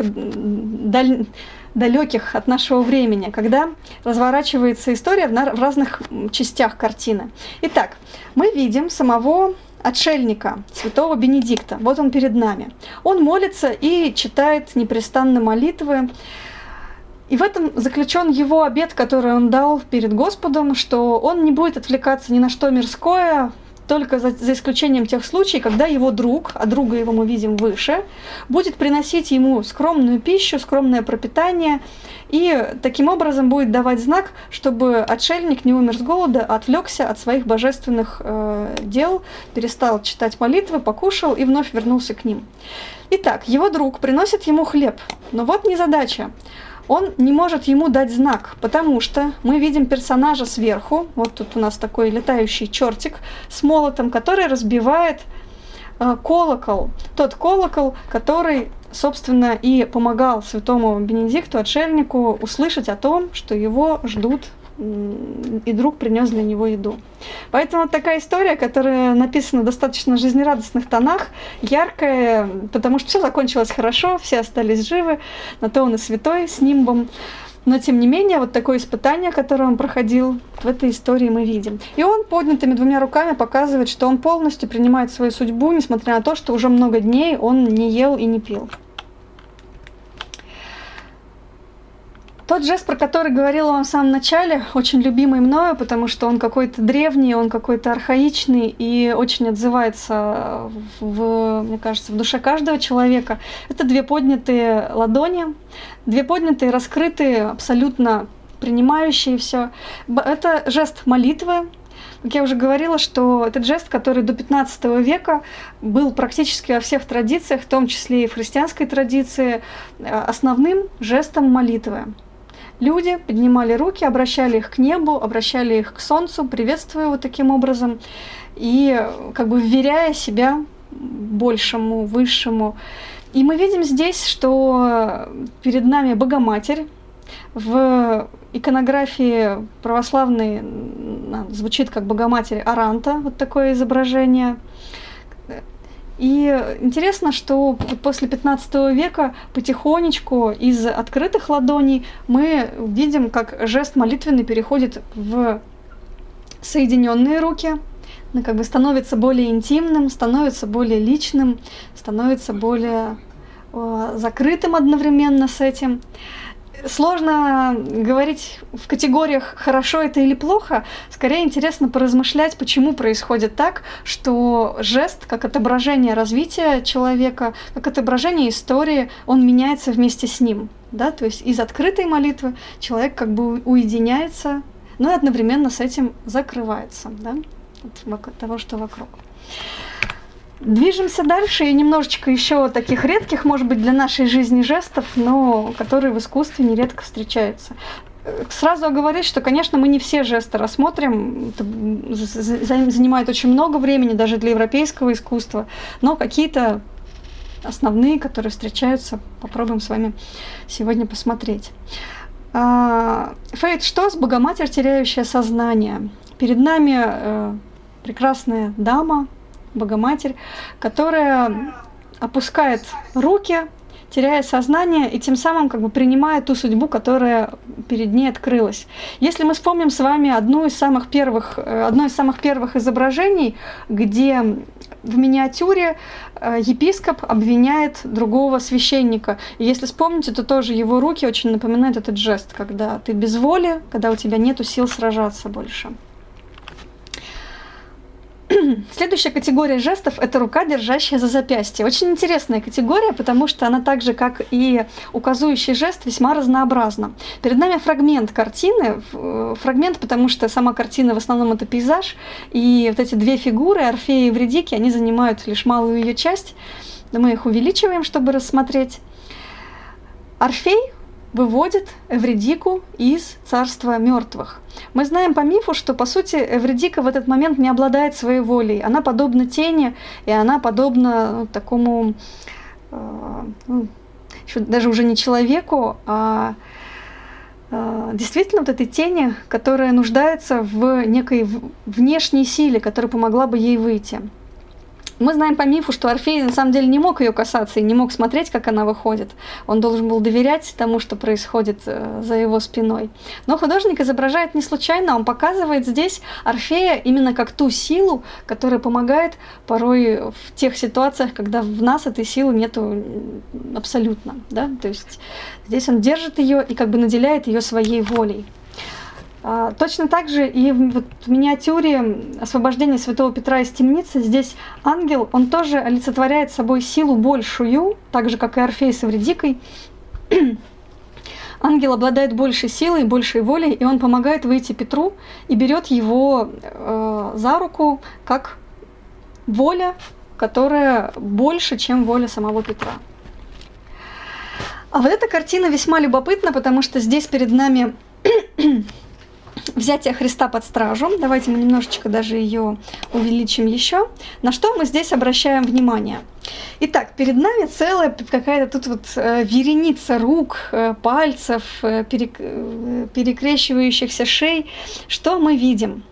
далеких от нашего времени, когда разворачивается история в разных частях картины. Итак, мы видим самого отшельника, святого Бенедикта. Вот он перед нами. Он молится и читает непрестанно молитвы. И в этом заключен его обет, который он дал перед Господом, что он не будет отвлекаться ни на что мирское, только за исключением тех случаев, когда его друг, а друга его мы видим выше, будет приносить ему скромную пищу, скромное пропитание, и таким образом будет давать знак, чтобы отшельник не умер с голода, отвлекся от своих божественных дел, перестал читать молитвы, покушал и вновь вернулся к ним. Итак, его друг приносит ему хлеб, но вот незадача. Он не может ему дать знак, потому что мы видим персонажа сверху, вот тут у нас такой летающий чертик с молотом, который разбивает колокол, тот колокол, который, собственно, и помогал святому Бенедикту, отшельнику, услышать о том, что его ждут, и друг принес для него еду. Поэтому такая история, которая написана в достаточно жизнерадостных тонах, яркая, потому что все закончилось хорошо, все остались живы, на то он и святой с нимбом. Но, тем не менее, вот такое испытание, которое он проходил, в этой истории мы видим. И он поднятыми двумя руками показывает, что он полностью принимает свою судьбу, несмотря на то, что уже много дней он не ел и не пил. Тот жест, про который говорила вам в самом начале, очень любимый мною, потому что он какой-то древний, он какой-то архаичный и очень отзывается, мне кажется, в душе каждого человека. Это две поднятые ладони, две поднятые, раскрытые, абсолютно принимающие все. Это жест молитвы. Как я уже говорила, что этот жест, который до 15 века был практически во всех традициях, в том числе и в христианской традиции, основным жестом молитвы. Люди поднимали руки, обращали их к небу, обращали их к солнцу, приветствуя его таким образом и как бы вверяя себя большему, высшему. И мы видим здесь, что перед нами Богоматерь. В иконографии православной звучит как Богоматерь Оранта, вот такое изображение. И интересно, что после 15 века потихонечку из открытых ладоней мы видим, как жест молитвенный переходит в соединенные руки, как бы становится более интимным, становится более личным, становится более закрытым одновременно с этим. Сложно говорить в категориях «хорошо это» или «плохо». Скорее интересно поразмышлять, почему происходит так, что жест, как отображение развития человека, как отображение истории, он меняется вместе с ним. Да? То есть из открытой молитвы человек как бы уединяется, но и одновременно с этим закрывается, да? От того, что вокруг. Движемся дальше, и немножечко еще таких редких, может быть, для нашей жизни жестов, но которые в искусстве нередко встречаются. Сразу оговорюсь, что, конечно, мы не все жесты рассмотрим, это занимает очень много времени даже для европейского искусства, но какие-то основные, которые встречаются, попробуем с вами сегодня посмотреть. Фейт Штос, Богоматерь, теряющая сознание. Перед нами прекрасная дама, Богоматерь, которая опускает руки, теряя сознание и тем самым как бы принимая ту судьбу, которая перед ней открылась. Если мы вспомним с вами одно из самых первых изображений, где в миниатюре епископ обвиняет другого священника. И если вспомните, то тоже его руки очень напоминают этот жест, когда ты без воли, когда у тебя нету сил сражаться больше. Следующая категория жестов – это рука, держащая за запястье. Очень интересная категория, потому что она так же, как и указующий жест, весьма разнообразна. Перед нами фрагмент картины. Фрагмент, потому что сама картина в основном это пейзаж. И вот эти две фигуры, Орфея и Евридики, они занимают лишь малую ее часть. Мы их увеличиваем, чтобы рассмотреть. Орфей выводит Эвридику из царства мертвых. Мы знаем по мифу, что, по сути, Эвридика в этот момент не обладает своей волей. Она подобна тени, и она подобна такому, даже уже не человеку, а действительно вот этой тени, которая нуждается в некой внешней силе, которая помогла бы ей выйти. Мы знаем по мифу, что Орфей на самом деле не мог ее касаться и не мог смотреть, как она выходит. Он должен был доверять тому, что происходит за его спиной. Но художник изображает не случайно, он показывает здесь Орфея именно как ту силу, которая помогает порой в тех ситуациях, когда в нас этой силы нету абсолютно. Да? То есть здесь он держит ее и как бы наделяет ее своей волей. Точно так же и в миниатюре «Освобождение святого Петра из темницы» здесь ангел, он тоже олицетворяет собой силу большую, так же, как и Орфей с Эвридикой. Ангел обладает большей силой, большей волей, и он помогает выйти Петру и берет его за руку, как воля, которая больше, чем воля самого Петра. А вот эта картина весьма любопытна, потому что здесь перед нами взятие Христа под стражу. Давайте мы немножечко даже ее увеличим еще. На что мы здесь обращаем внимание? Итак, перед нами целая какая-то тут вот вереница рук, пальцев, перекрещивающихся шей. Что мы видим?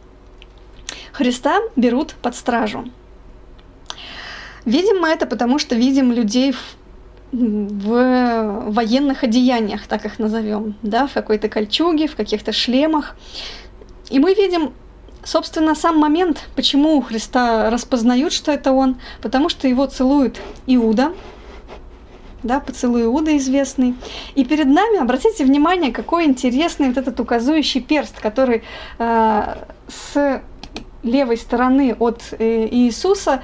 Христа берут под стражу. Видим мы это, потому что видим людей в военных одеяниях, так их назовем, да, в какой-то кольчуге, в каких-то шлемах. И мы видим, собственно, сам момент, почему у Христа распознают, что это он, потому что его целует Иуда, да, поцелуй Иуда известный. И перед нами, обратите внимание, какой интересный вот этот указующий перст, который с левой стороны от Иисуса,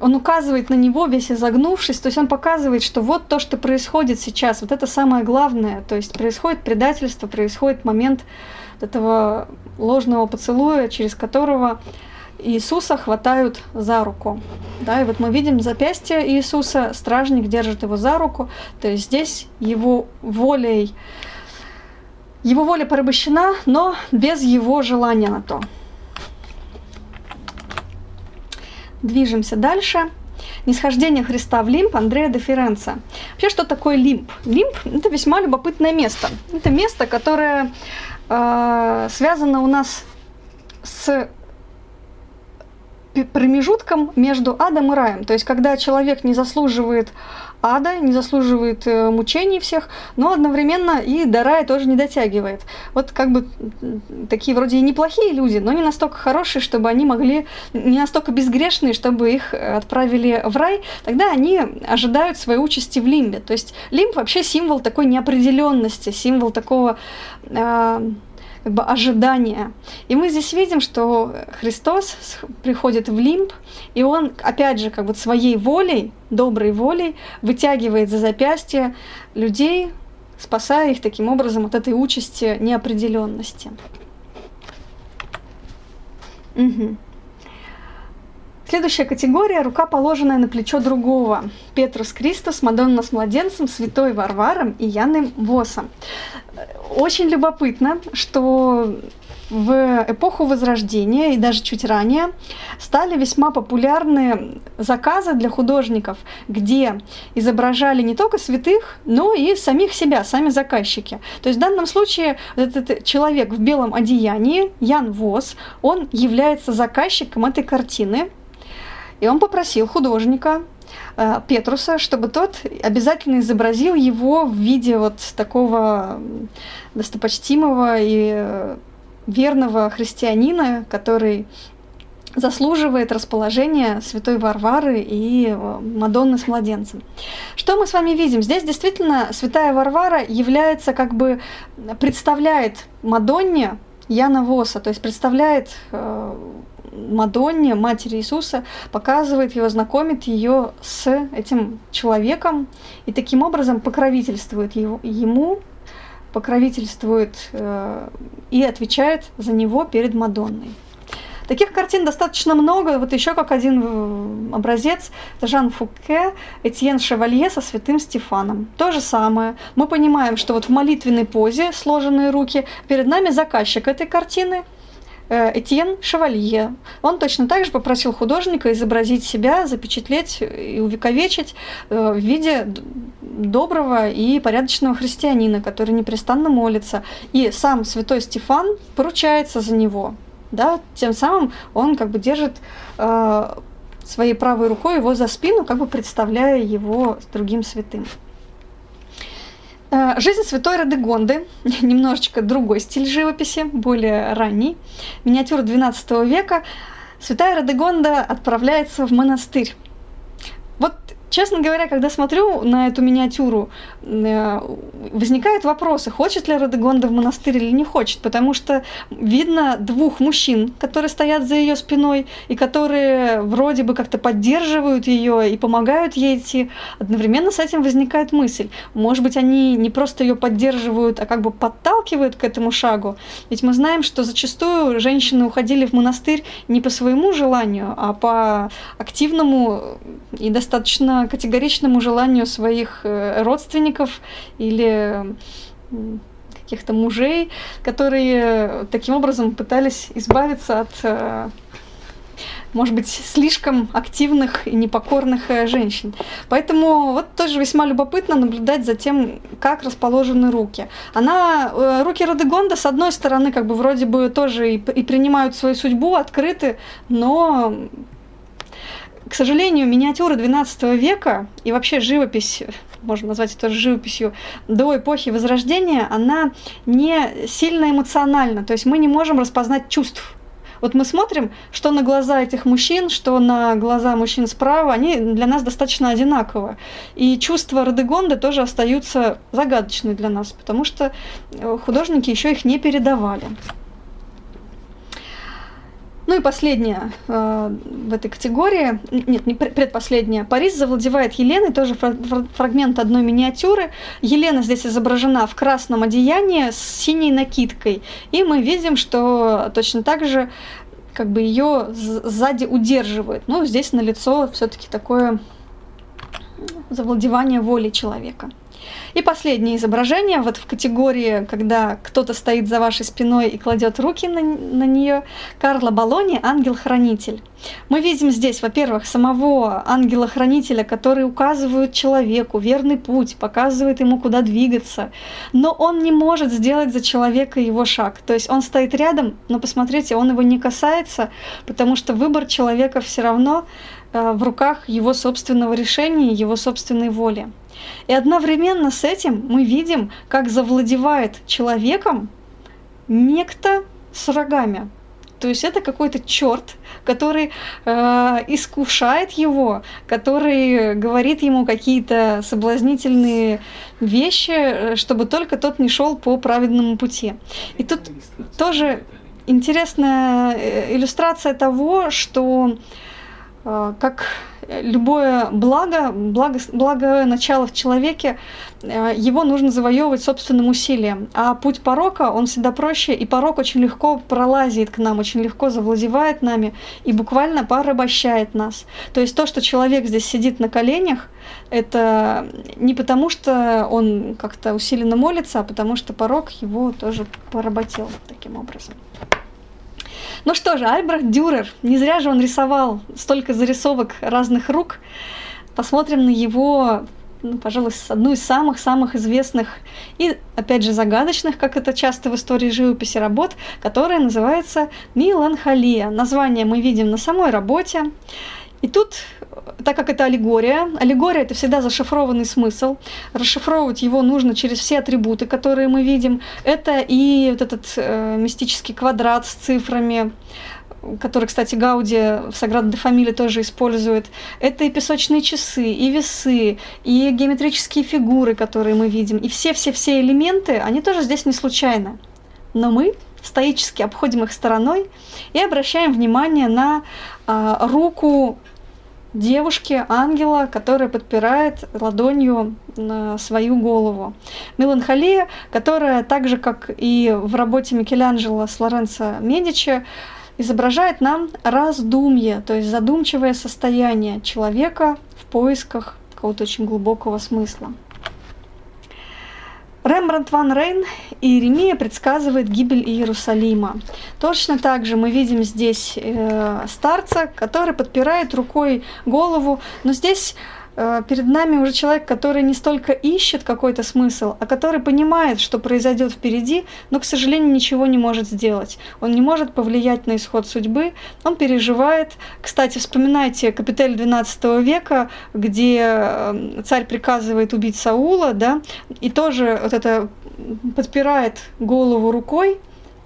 он указывает на него, весь изогнувшись, то есть он показывает, что вот то, что происходит сейчас, вот это самое главное, то есть происходит предательство, происходит момент этого ложного поцелуя, через которого Иисуса хватают за руку. Да, и вот мы видим запястье Иисуса, стражник держит его за руку, то есть здесь его воля порабощена, но без его желания на то. Движемся дальше. Нисхождение Христа в лимб Андреа да Фиренце. Вообще, что такое лимб? Лимб – это весьма любопытное место. Это место, которое связано у нас с промежутком между адом и раем. То есть, когда человек не заслуживает ада, не заслуживает мучений всех, но одновременно и до рая тоже не дотягивает. Вот как бы такие вроде и неплохие люди, но не настолько хорошие, чтобы они могли, не настолько безгрешные, чтобы их отправили в рай, тогда они ожидают своей участи в лимбе. То есть лимб вообще символ такой неопределенности, символ такого как бы ожидания. И мы здесь видим, что Христос приходит в лимб, и он, опять же, как бы своей волей, доброй волей, вытягивает за запястье людей, спасая их таким образом от этой участи неопределенности. Угу. Следующая категория – рука, положенная на плечо другого. Петрус Христус, Мадонна с младенцем, Святой Варваром и Яным Восом. Очень любопытно, что в эпоху Возрождения и даже чуть ранее стали весьма популярны заказы для художников, где изображали не только святых, но и самих себя, сами заказчики. То есть в данном случае этот человек в белом одеянии, Ян Вос, он является заказчиком этой картины. И он попросил художника Петруса, чтобы тот обязательно изобразил его в виде вот такого достопочтимого и верного христианина, который заслуживает расположения Святой Варвары и Мадонны с младенцем. Что мы с вами видим? Здесь действительно Святая Варвара является, как бы представляет Мадонне Яна Воса, то есть представляет Мадонне, матери Иисуса, показывает его, знакомит ее с этим человеком и таким образом покровительствует ему, покровительствует и отвечает за него перед Мадонной. Таких картин достаточно много. Вот еще как один образец – это Жан Фуке, Этьен Шевалье со Святым Стефаном. То же самое. Мы понимаем, что вот в молитвенной позе сложенные руки, перед нами заказчик этой картины, Этьен Шевалье. Он точно так же попросил художника изобразить себя, запечатлеть и увековечить в виде доброго и порядочного христианина, который непрестанно молится. И сам святой Стефан поручается за него. Да? Тем самым он как бы держит своей правой рукой его за спину, как бы представляя его другим святым. Жизнь святой Радегонды, немножечко другой стиль живописи, более ранний, миниатюра XII века. Святая Радегонда отправляется в монастырь. Вот Честно говоря, когда смотрю на эту миниатюру, возникают вопросы, хочет ли Родегонда в монастырь или не хочет, потому что видно двух мужчин, которые стоят за ее спиной и которые вроде бы как-то поддерживают ее и помогают ей идти. Одновременно с этим возникает мысль, может быть, они не просто ее поддерживают, а как бы подталкивают к этому шагу. Ведь мы знаем, что зачастую женщины уходили в монастырь не по своему желанию, а по активному и достаточно категоричному желанию своих родственников или каких-то мужей, которые таким образом пытались избавиться от, может быть, слишком активных и непокорных женщин. Поэтому вот тоже весьма любопытно наблюдать за тем, как расположены руки. Руки Родегонда, с одной стороны, как бы вроде бы тоже и принимают свою судьбу, открыты, но, к сожалению, миниатюры XII века и вообще живопись, можно назвать это живописью, до эпохи Возрождения, она не сильно эмоциональна, то есть мы не можем распознать чувств. Вот мы смотрим, что на глаза этих мужчин, что на глаза мужчин справа, они для нас достаточно одинаковы. И чувства Родегонды тоже остаются загадочны для нас, потому что художники еще их не передавали. Ну и последняя в этой категории, нет, не предпоследняя. Парис завладевает Еленой, тоже фрагмент одной миниатюры. Елена здесь изображена в красном одеянии с синей накидкой. И мы видим, что точно так же как бы ее сзади удерживают. Ну, здесь налицо все-таки такое завладевание волей человека. И последнее изображение, вот в категории, когда кто-то стоит за вашей спиной и кладет руки на нее, Карла Болони «Ангел-хранитель». Мы видим здесь, во-первых, самого ангела-хранителя, который указывает человеку верный путь, показывает ему, куда двигаться, но он не может сделать за человека его шаг. То есть он стоит рядом, но, посмотрите, он его не касается, потому что выбор человека все равно в руках его собственного решения, его собственной воли. И одновременно с этим мы видим, как завладевает человеком некто с рогами. То есть это какой-то черт, который искушает его, который говорит ему какие-то соблазнительные вещи, чтобы только тот не шел по праведному пути. И тут тоже интересная иллюстрация того, что как любое благо начало в человеке, его нужно завоевывать собственным усилием. А путь порока, он всегда проще, и порок очень легко пролазит к нам, очень легко завладевает нами и буквально порабощает нас. То есть то, что человек здесь сидит на коленях, это не потому, что он как-то усиленно молится, а потому что порок его тоже поработил таким образом. Ну что же, Альбрехт Дюрер, не зря же он рисовал столько зарисовок разных рук. Посмотрим на его, пожалуй, одну из самых-самых известных и, опять же, загадочных, как это часто в истории живописи, работ, которая называется «Меланхолия». Название мы видим на самой работе. И тут, так как это аллегория — это всегда зашифрованный смысл, расшифровывать его нужно через все атрибуты, которые мы видим. Это и вот этот мистический квадрат с цифрами, который, кстати, Гауди в «Саграда де Фамилия» тоже использует. Это и песочные часы, и весы, и геометрические фигуры, которые мы видим. И все-все-все элементы, они тоже здесь не случайны. Но мы стоически обходим их стороной и обращаем внимание на руку девушки, ангела, которая подпирает ладонью свою голову. Меланхолия, которая так же, как и в работе Микеланджело с Лоренцо Медичи, изображает нам раздумье, то есть задумчивое состояние человека в поисках какого-то очень глубокого смысла. Рембрандт ван Рейн «Иеремия предсказывает гибель Иерусалима». Точно так же мы видим здесь старца, который подпирает рукой голову, но здесь перед нами уже человек, который не столько ищет какой-то смысл, а который понимает, что произойдет впереди, но, к сожалению, ничего не может сделать. Он не может повлиять на исход судьбы, он переживает. Кстати, вспоминайте «Капитель XII века», где царь приказывает убить Саула, да, и тоже вот это подпирает голову рукой,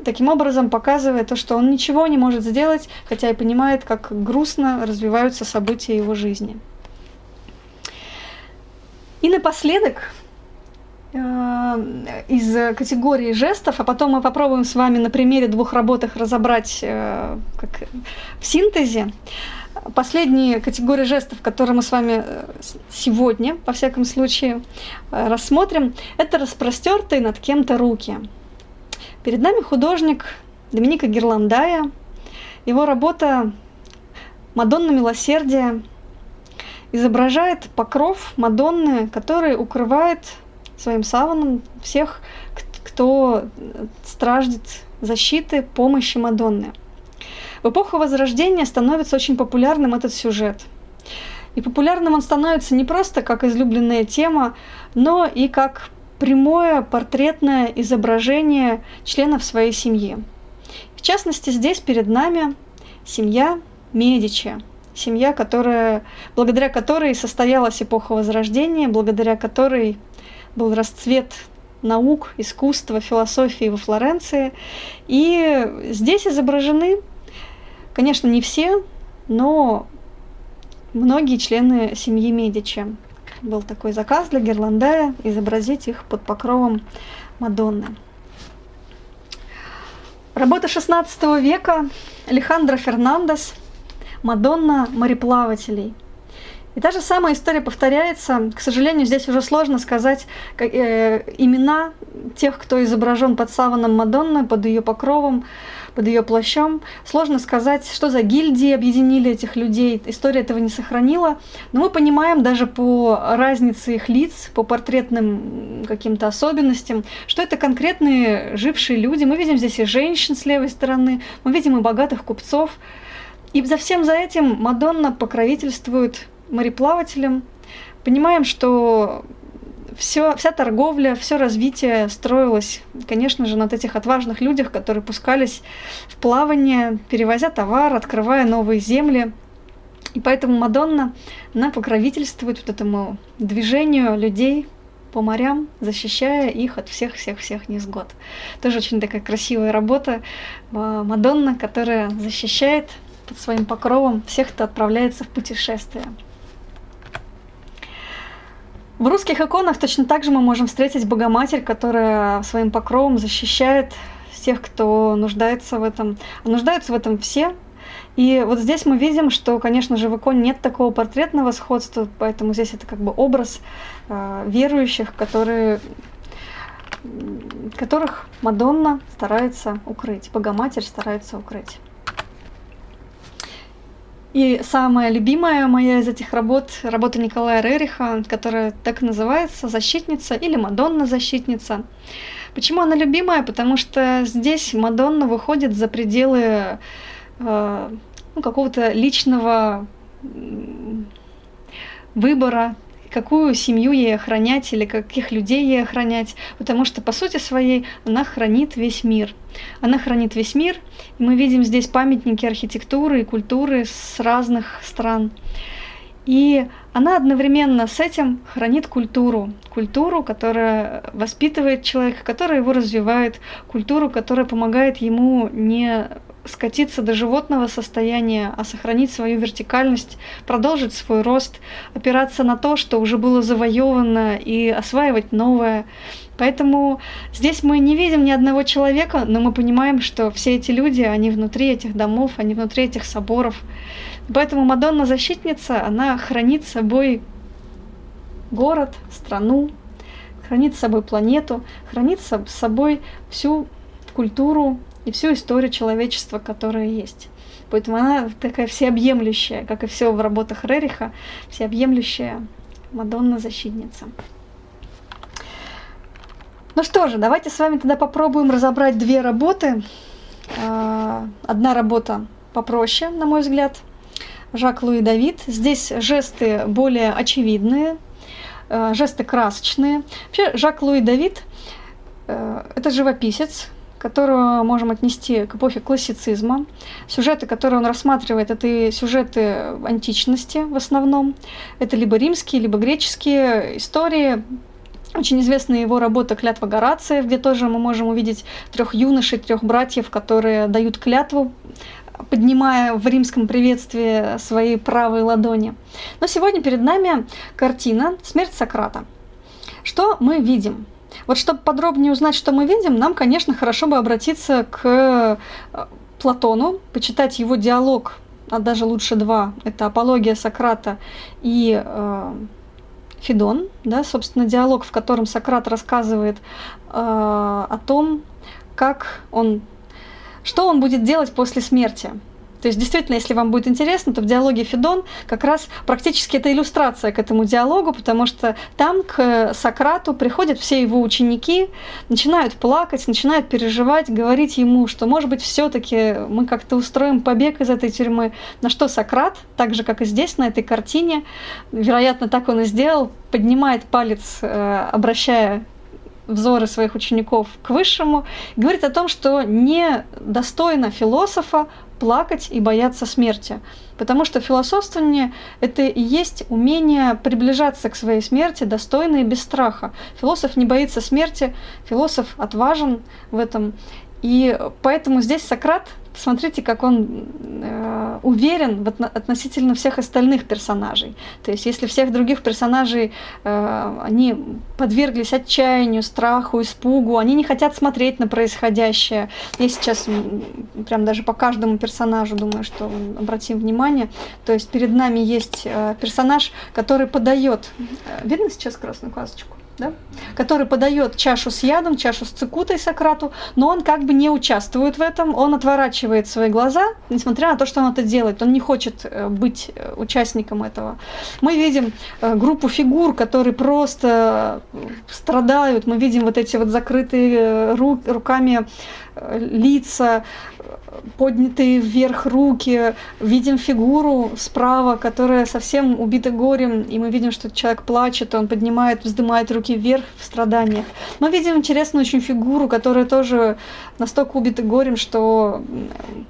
таким образом показывая то, что он ничего не может сделать, хотя и понимает, как грустно развиваются события его жизни. И напоследок, из категории жестов, а потом мы попробуем с вами на примере двух работ их разобрать как в синтезе. Последняя категория жестов, которые мы с вами сегодня, во всяком случае, рассмотрим, это распростертые над кем-то руки. Перед нами художник Доминика Герландая, его работа «Мадонна милосердия» изображает покров Мадонны, который укрывает своим саваном всех, кто страждет защиты, помощи Мадонны. В эпоху Возрождения становится очень популярным этот сюжет. И популярным он становится не просто как излюбленная тема, но и как прямое портретное изображение членов своей семьи. В частности, здесь перед нами семья Медичи. Семья, благодаря которой состоялась эпоха Возрождения, благодаря которой был расцвет наук, искусства, философии во Флоренции. И здесь изображены, конечно, не все, но многие члены семьи Медичи. Был такой заказ для Герландая – изобразить их под покровом Мадонны. Работа XVI века Алехандро Фернандес «Мадонна мореплавателей». И та же самая история повторяется. К сожалению, здесь уже сложно сказать имена тех, кто изображен под саваном Мадонны, под ее покровом, под ее плащом. Сложно сказать, что за гильдии объединили этих людей. История этого не сохранила. Но мы понимаем даже по разнице их лиц, по портретным каким-то особенностям, что это конкретные жившие люди. Мы видим здесь и женщин с левой стороны, мы видим и богатых купцов. И за всем за этим Мадонна покровительствует мореплавателям. Понимаем, что вся торговля, все развитие строилось, конечно же, над этих отважных людях, которые пускались в плавание, перевозя товар, открывая новые земли. И поэтому Мадонна, она покровительствует вот этому движению людей по морям, защищая их от всех-всех-всех невзгод. Тоже очень такая красивая работа. Мадонна, которая защищает под своим покровом всех, кто отправляется в путешествие. В русских иконах точно так же мы можем встретить Богоматерь, которая своим покровом защищает всех, кто нуждается в этом. А нуждаются в этом все. И вот здесь мы видим, что, конечно же, в иконе нет такого портретного сходства, поэтому здесь это как бы образ верующих, которых Мадонна старается укрыть, Богоматерь старается укрыть. И самая любимая моя из этих работ – работа Николая Рериха, которая так называется «Защитница» или «Мадонна-защитница». Почему она любимая? Потому что здесь Мадонна выходит за пределы какого-то личного выбора, какую семью ей охранять или каких людей ей охранять, потому что, по сути своей, она хранит весь мир. Она хранит весь мир, и мы видим здесь памятники архитектуры и культуры с разных стран. И она одновременно с этим хранит культуру. Культуру, которая воспитывает человека, которая его развивает, культуру, которая помогает ему не скатиться до животного состояния, а сохранить свою вертикальность, продолжить свой рост, опираться на то, что уже было завоевано, и осваивать новое. Поэтому здесь мы не видим ни одного человека, но мы понимаем, что все эти люди, они внутри этих домов, они внутри этих соборов. Поэтому Мадонна-защитница, она хранит собой город, страну, хранит собой планету, хранит собой всю культуру и всю историю человечества, которая есть. Поэтому она такая всеобъемлющая, как и все в работах Рериха, всеобъемлющая Мадонна-защитница. Ну что же, давайте с вами тогда попробуем разобрать две работы. Одна работа попроще, на мой взгляд, Жак-Луи Давид. Здесь жесты более очевидные, жесты красочные. Вообще Жак-Луи Давид – это живописец, которую можем отнести к эпохе классицизма. Сюжеты, которые он рассматривает, это сюжеты античности в основном. Это либо римские, либо греческие истории. Очень известна его работа «Клятва Горация», где тоже мы можем увидеть трех юношей, трех братьев, которые дают клятву поднимая в римском приветствии свои правые ладони. Но сегодня перед нами картина «Смерть Сократа». Что мы видим? Вот чтобы подробнее узнать, что мы видим, нам, конечно, хорошо бы обратиться к Платону, почитать его диалог, а даже лучше два. Это «Апология Сократа» и «Федон», да, собственно, диалог, в котором Сократ рассказывает о том, как он, что он будет делать после смерти. То есть, действительно, если вам будет интересно, то в диалоге «Федон» как раз практически это иллюстрация к этому диалогу, потому что там к Сократу приходят все его ученики, начинают плакать, начинают переживать, говорить ему, что, может быть, все-таки мы как-то устроим побег из этой тюрьмы. На что Сократ, так же, как и здесь, на этой картине, вероятно, так он и сделал, поднимает палец, обращая взоры своих учеников к высшему, говорит о том, что не достойно философа плакать и бояться смерти. Потому что философствование — это и есть умение приближаться к своей смерти достойно и без страха. Философ не боится смерти, философ отважен в этом. И поэтому здесь Сократ, смотрите, как он уверен относительно всех остальных персонажей. То есть если всех других персонажей они подверглись отчаянию, страху, испугу, они не хотят смотреть на происходящее. Я сейчас прям даже по каждому персонажу думаю, что обратим внимание. То есть перед нами есть персонаж, который подает... Видно сейчас красную касочку? Да? Который подает чашу с ядом, чашу с цикутой Сократу, но он как бы не участвует в этом, он отворачивает свои глаза, несмотря на то, что он это делает, он не хочет быть участником этого. Мы видим группу фигур, которые просто страдают, мы видим вот эти вот закрытые руками лица, поднятые вверх руки, видим фигуру справа, которая совсем убита горем, и мы видим, что человек плачет, он поднимает, вздымает руки вверх в страданиях. Мы видим интересную очень фигуру, которая тоже настолько убита горем, что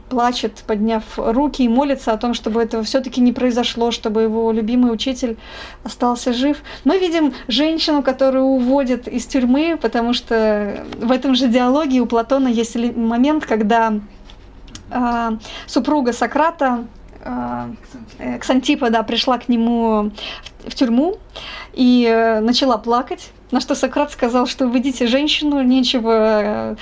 плачет, подняв руки, и молится о том, чтобы этого все-таки не произошло, чтобы его любимый учитель остался жив. Мы видим женщину, которую уводят из тюрьмы, потому что в этом же диалоге у Платона есть момент, когда супруга Сократа, Ксантипа, да, пришла к нему в тюрьму и начала плакать. На что Сократ сказал, что уведите женщину, нечего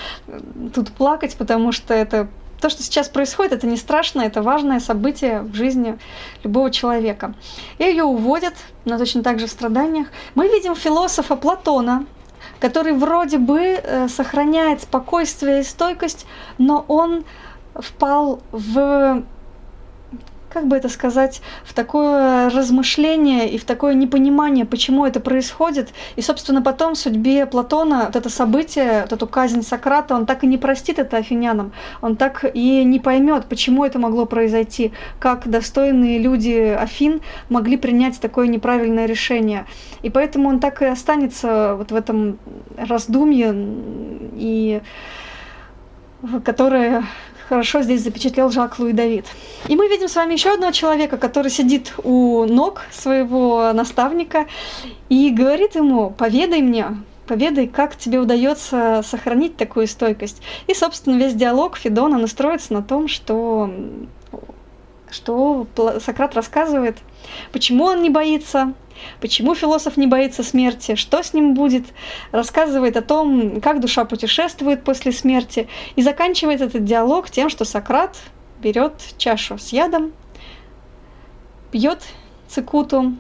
тут плакать, потому что это то, что сейчас происходит, это не страшно, это важное событие в жизни любого человека. И ее уводят, но точно так же в страданиях. Мы видим философа Платона, который вроде бы сохраняет спокойствие и стойкость, но он впал в, как бы это сказать, в такое размышление и в такое непонимание, почему это происходит. И, собственно, потом в судьбе Платона вот это событие, вот эту казнь Сократа, он так и не простит это афинянам, он так и не поймет, почему это могло произойти, как достойные люди Афин могли принять такое неправильное решение. И поэтому он так и останется вот в этом раздумье, и которое хорошо здесь запечатлел Жак-Луи Давид. И мы видим с вами еще одного человека, который сидит у ног своего наставника и говорит ему: «Поведай мне, поведай, как тебе удается сохранить такую стойкость». И, собственно, весь диалог Федона настроится на том, что Сократ рассказывает, почему он не боится, почему философ не боится смерти, что с ним будет, рассказывает о том, как душа путешествует после смерти, и заканчивает этот диалог тем, что Сократ берет чашу с ядом, пьет цикуту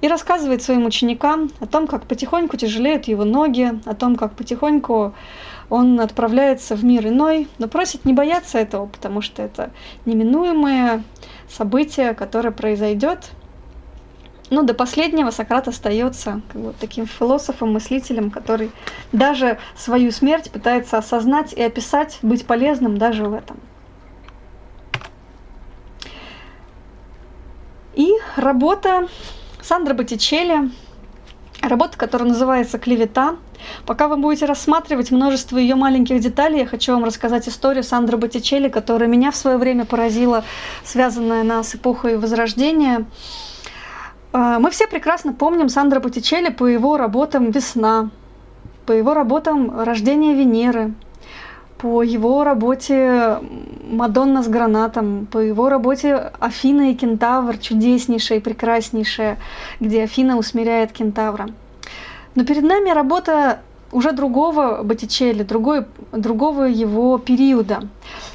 и рассказывает своим ученикам о том, как потихоньку тяжелеют его ноги, о том, как потихоньку он отправляется в мир иной, но просит не бояться этого, потому что это неминуемое событие, которое произойдет. Но до последнего Сократ остается как бы таким философом, мыслителем, который даже свою смерть пытается осознать и описать, быть полезным даже в этом. И работа Сандро Боттичелли, работа, которая называется «Клевета». Пока вы будете рассматривать множество ее маленьких деталей, я хочу вам рассказать историю Сандро Боттичелли, которая меня в свое время поразила, связанная она с эпохой Возрождения. Мы все прекрасно помним Сандро Боттичелли по его работам «Весна», по его работам «Рождение Венеры», по его работе «Мадонна с гранатом», по его работе «Афина и кентавр», чудеснейшая и прекраснейшая, где Афина усмиряет кентавра. Но перед нами работа уже другого Боттичелли, другого его периода.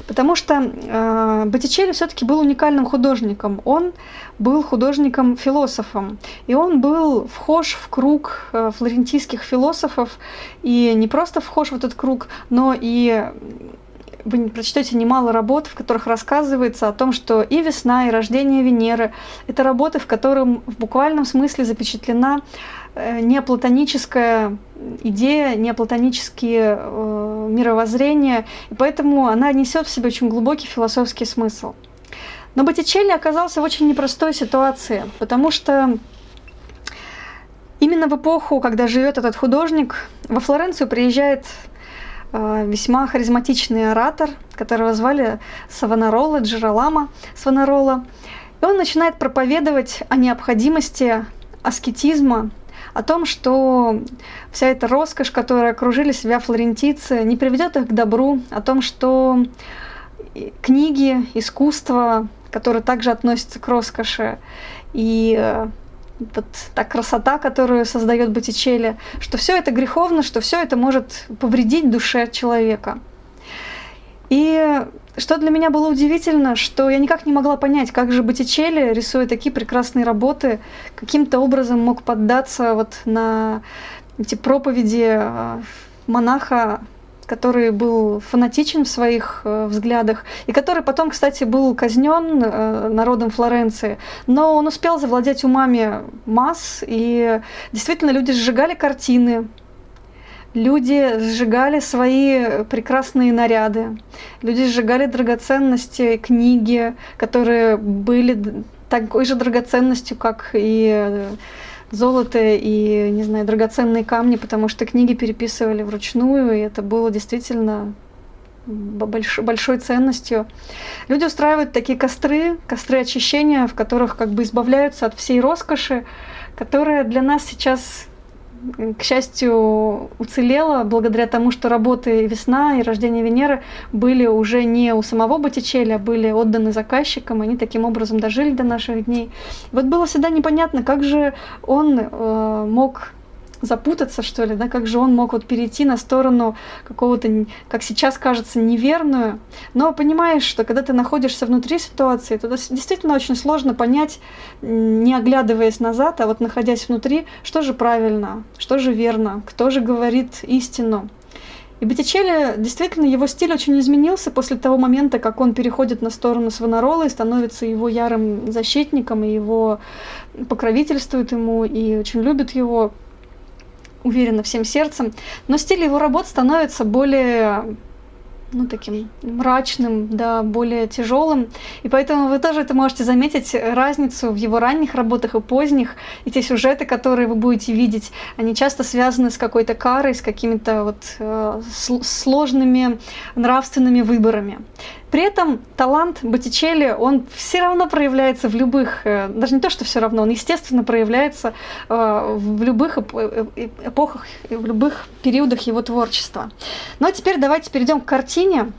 Потому что Боттичелли все-таки был уникальным художником. Он был художником-философом. И он был вхож в круг флорентийских философов. И не просто вхож в этот круг, но и вы прочтете немало работ, в которых рассказывается о том, что и «Весна», и «Рождение Венеры» — это работы, в котором в буквальном смысле запечатлена неоплатоническая идея, неоплатонические мировоззрения, и поэтому она несет в себе очень глубокий философский смысл. Но Боттичелли оказался в очень непростой ситуации, потому что именно в эпоху, когда живет этот художник, во Флоренцию приезжает весьма харизматичный оратор, которого звали Савонарола, Джироламо Савонарола, и он начинает проповедовать о необходимости аскетизма, о том, что вся эта роскошь, которой окружили себя флорентийцы, не приведет их к добру, о том, что книги, искусство, которые также относятся к роскоши, и вот та красота, которую создает Боттичелли, что все это греховно, что все это может повредить душе человека. И что для меня было удивительно, что я никак не могла понять, как же Боттичелли, рисуя такие прекрасные работы, каким-то образом мог поддаться вот на эти проповеди монаха, который был фанатичен в своих взглядах, и который потом, кстати, был казнен народом Флоренции. Но он успел завладеть умами масс, и действительно люди сжигали картины, люди сжигали свои прекрасные наряды, люди сжигали драгоценности, книги, которые были такой же драгоценностью, как и золото и, не знаю, драгоценные камни, потому что книги переписывали вручную, и это было действительно большой ценностью. Люди устраивают такие костры очищения, в которых как бы избавляются от всей роскоши, которая для нас сейчас, к счастью, уцелела благодаря тому, что работы «Весна» и «Рождение Венеры» были уже не у самого Боттичелли, а были отданы заказчикам, они таким образом дожили до наших дней. Вот было всегда непонятно, как же он мог запутаться, что ли, да, как же он мог вот перейти на сторону какого-то, как сейчас кажется, неверную. Но понимаешь, что когда ты находишься внутри ситуации, то действительно очень сложно понять, не оглядываясь назад, а вот находясь внутри, что же правильно, что же верно, кто же говорит истину. И Боттичелли, действительно, его стиль очень изменился после того момента, как он переходит на сторону Савонаролы и становится его ярым защитником, и его покровительствует ему, и очень любит его, уверенно, всем сердцем, но стиль его работ становится более, таким мрачным, да, более тяжелым, и поэтому вы тоже это можете заметить, разницу в его ранних работах и поздних, и те сюжеты, которые вы будете видеть, они часто связаны с какой-то карой, с какими-то сложными нравственными выборами. При этом талант Боттичелли, он все равно проявляется в любых, даже не то, что все равно, он естественно проявляется в любых эпохах, в любых периодах его творчества. Ну а теперь давайте перейдем к картине.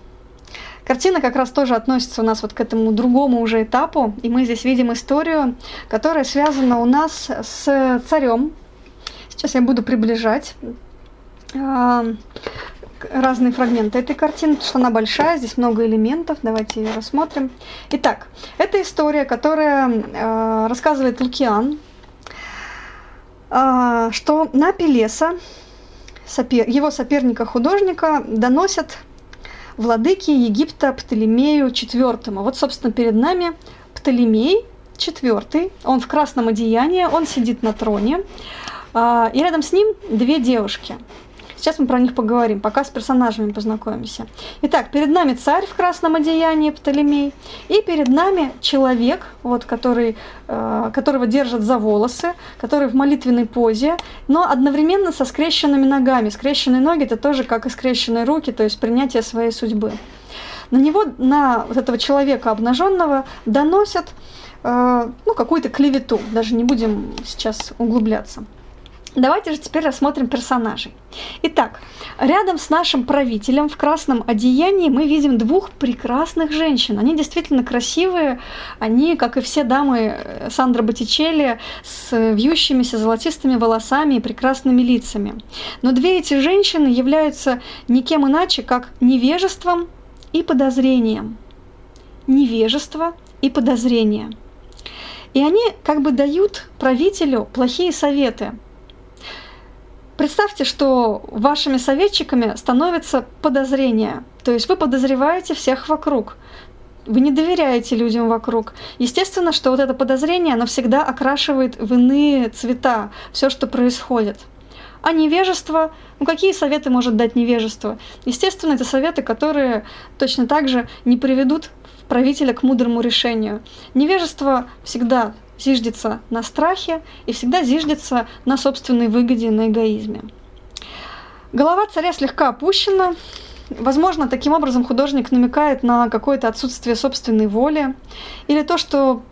Картина как раз тоже относится у нас вот к этому другому уже этапу, и мы здесь видим историю, которая связана у нас с царем. Сейчас я буду приближать разные фрагменты этой картины, потому что она большая, здесь много элементов, давайте ее рассмотрим. Итак, это история, которая рассказывает Лукиан, что на Пелеса, его соперника-художника, доносят владыки Египта Птолемею IV. Вот, собственно, перед нами Птолемей IV, он в красном одеянии, он сидит на троне, и рядом с ним две девушки. Сейчас мы про них поговорим, пока с персонажами познакомимся. Итак, перед нами царь в красном одеянии Птолемей, и перед нами человек, которого держат за волосы, который в молитвенной позе, но одновременно со скрещенными ногами. Скрещенные ноги – это тоже как и скрещенные руки, то есть принятие своей судьбы. На вот этого человека обнаженного доносят какую-то клевету, даже не будем сейчас углубляться. Давайте же теперь рассмотрим персонажей. Итак, рядом с нашим правителем в красном одеянии мы видим двух прекрасных женщин. Они действительно красивые, они, как и все дамы Сандро Боттичелли, с вьющимися золотистыми волосами и прекрасными лицами. Но две эти женщины являются никем иначе, как невежеством и подозрением. Невежество и подозрение. И они как бы дают правителю плохие советы. Представьте, что вашими советчиками становится подозрение. То есть вы подозреваете всех вокруг. Вы не доверяете людям вокруг. Естественно, что вот это подозрение, оно всегда окрашивает в иные цвета все, что происходит. А невежество, какие советы может дать невежество? Естественно, это советы, которые точно так же не приведут правителя к мудрому решению. Невежество всегда зиждется на страхе и всегда зиждется на собственной выгоде, на эгоизме. Голова царя слегка опущена. Возможно, таким образом художник намекает на какое-то отсутствие собственной воли или то, что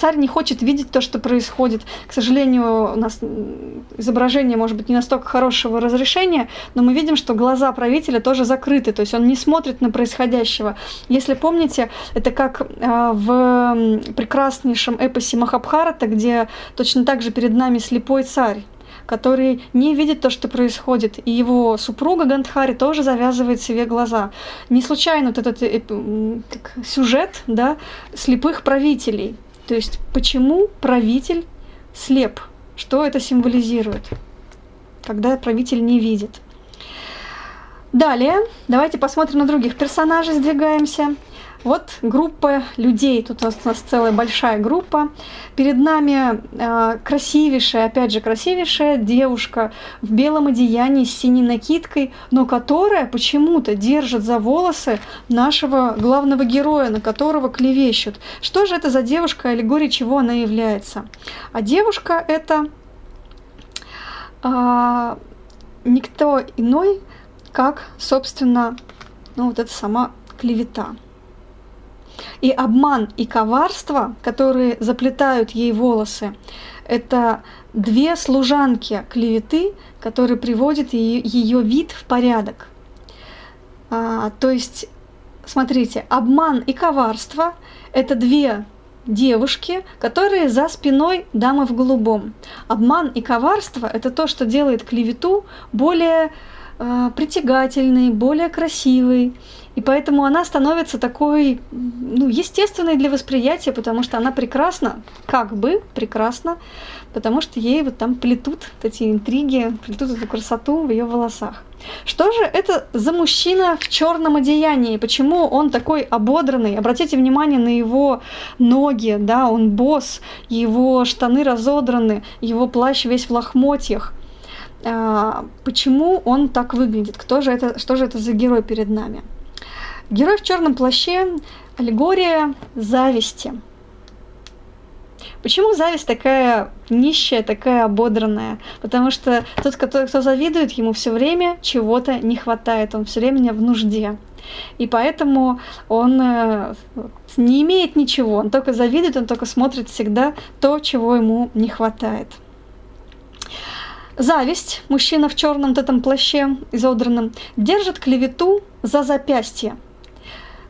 царь не хочет видеть то, что происходит. К сожалению, у нас изображение, может быть, не настолько хорошего разрешения, но мы видим, что глаза правителя тоже закрыты, то есть он не смотрит на происходящего. Если помните, это как в прекраснейшем эпосе Махабхарата, где точно так же перед нами слепой царь, который не видит то, что происходит. И его супруга Гандхари тоже завязывает себе глаза. Не случайно вот этот сюжет, да, слепых правителей. То есть почему правитель слеп? Что это символизирует, когда правитель не видит? Далее, давайте посмотрим на других персонажей, сдвигаемся. Вот группа людей, тут у нас целая большая группа. Перед нами красивейшая, опять же красивейшая девушка в белом одеянии с синей накидкой, но которая почему-то держит за волосы нашего главного героя, на которого клевещут. Что же это за девушка, аллегория чего она является? А девушка это никто иной, как, собственно, вот эта сама клевета. И обман, и коварство, которые заплетают ей волосы, это две служанки клеветы, которые приводят ее вид в порядок. То есть, смотрите, обман и коварство – это две девушки, которые за спиной дамы в голубом. Обман и коварство – это то, что делает клевету более притягательной, более красивой. И поэтому она становится такой, естественной для восприятия, потому что она прекрасна, как бы прекрасна, потому что ей вот там плетут эти интриги, плетут эту красоту в ее волосах. Что же это за мужчина в черном одеянии? Почему он такой ободранный? Обратите внимание на его ноги, да, он босс, его штаны разодраны, его плащ весь в лохмотьях. Почему он так выглядит? Что же это за герой перед нами? Герой в черном плаще – аллегория зависти. Почему зависть такая нищая, такая ободранная? Потому что тот, кто завидует, ему все время чего-то не хватает, он все время в нужде. И поэтому он не имеет ничего, он только завидует, он только смотрит всегда то, чего ему не хватает. Зависть, мужчина в черном этом плаще изодранном, держит клевету за запястье.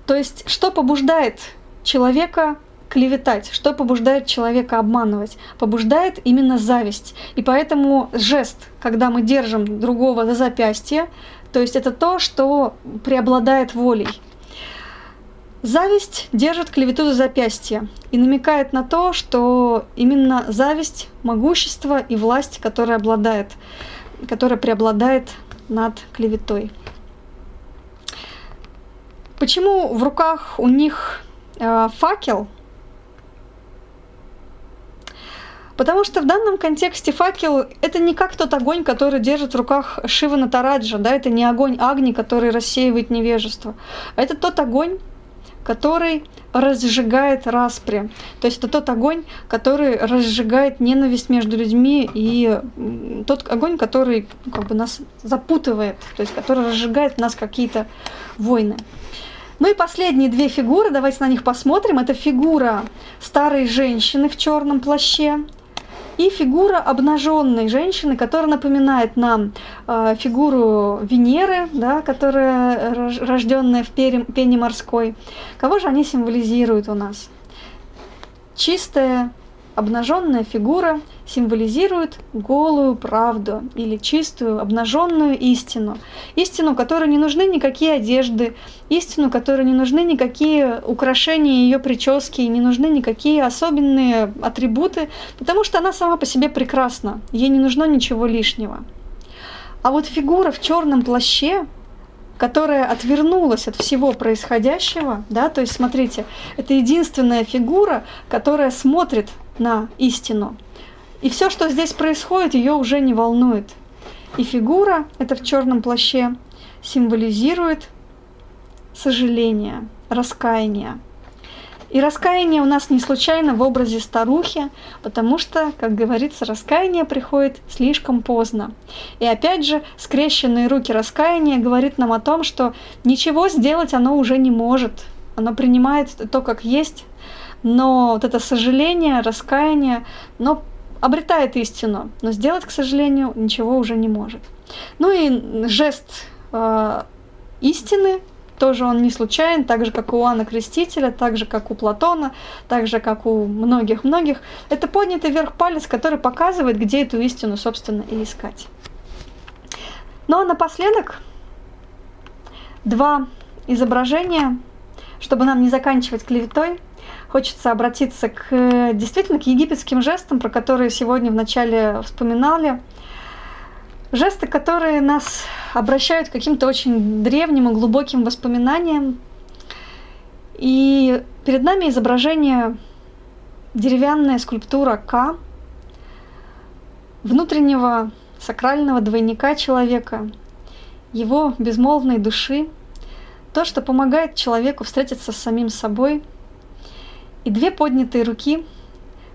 То есть, что побуждает человека клеветать, что побуждает человека обманывать? Побуждает именно зависть. И поэтому жест, когда мы держим другого за запястье, то есть это то, что преобладает волей. Зависть держит клевету за запястье и намекает на то, что именно зависть, могущество и власть, которая преобладает над клеветой. Почему в руках у них факел? Потому что в данном контексте факел – это не как тот огонь, который держит в руках Шива Натараджа, да? Это не огонь Агни, который рассеивает невежество, а это тот огонь, который разжигает распри. То есть это тот огонь, который разжигает ненависть между людьми, и тот огонь, который нас запутывает, то есть который разжигает в нас какие-то войны. Ну и последние две фигуры, давайте на них посмотрим. Это фигура старой женщины в черном плаще И фигура обнаженной женщины, которая напоминает нам фигуру Венеры, да, которая рожденная в пене морской. Кого же они символизируют у нас? Чистая обнаженная фигура символизирует голую правду или чистую обнаженную истину. Истину, которой не нужны никакие одежды, истину, которой не нужны никакие украшения ее прически, не нужны никакие особенные атрибуты, потому что она сама по себе прекрасна, ей не нужно ничего лишнего. А вот фигура в черном плаще, которая отвернулась от всего происходящего, да, то есть, смотрите, это единственная фигура, которая смотрит на истину. И все, что здесь происходит, ее уже не волнует. И фигура, это в черном плаще, символизирует сожаление, раскаяние. И раскаяние у нас не случайно в образе старухи, потому что, как говорится, раскаяние приходит слишком поздно. И опять же, скрещенные руки раскаяния говорит нам о том, что ничего сделать оно уже не может. Оно принимает то, как есть, но вот это сожаление, раскаяние, но обретает истину, но сделать, к сожалению, ничего уже не может. Ну и жест истины, тоже он не случайен, так же, как у Иоанна Крестителя, так же, как у Платона, так же, как у многих-многих. Это поднятый вверх палец, который показывает, где эту истину, собственно, и искать. Ну а напоследок два изображения, чтобы нам не заканчивать клеветой. Хочется обратиться к, действительно, к египетским жестам, про которые сегодня вначале вспоминали. Жесты, которые нас обращают к каким-то очень древним и глубоким воспоминаниям. И перед нами изображение, деревянная скульптура Ка, внутреннего сакрального двойника человека, его безмолвной души, то, что помогает человеку встретиться с самим собой, и две поднятые руки,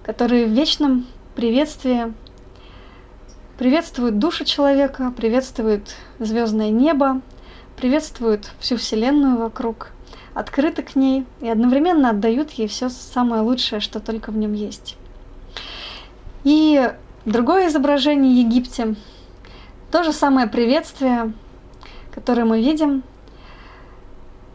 которые в вечном приветствии приветствуют душу человека, приветствуют звездное небо, приветствуют всю Вселенную вокруг, открыты к ней и одновременно отдают ей все самое лучшее, что только в нем есть. И другое изображение Египта, то же самое приветствие, которое мы видим.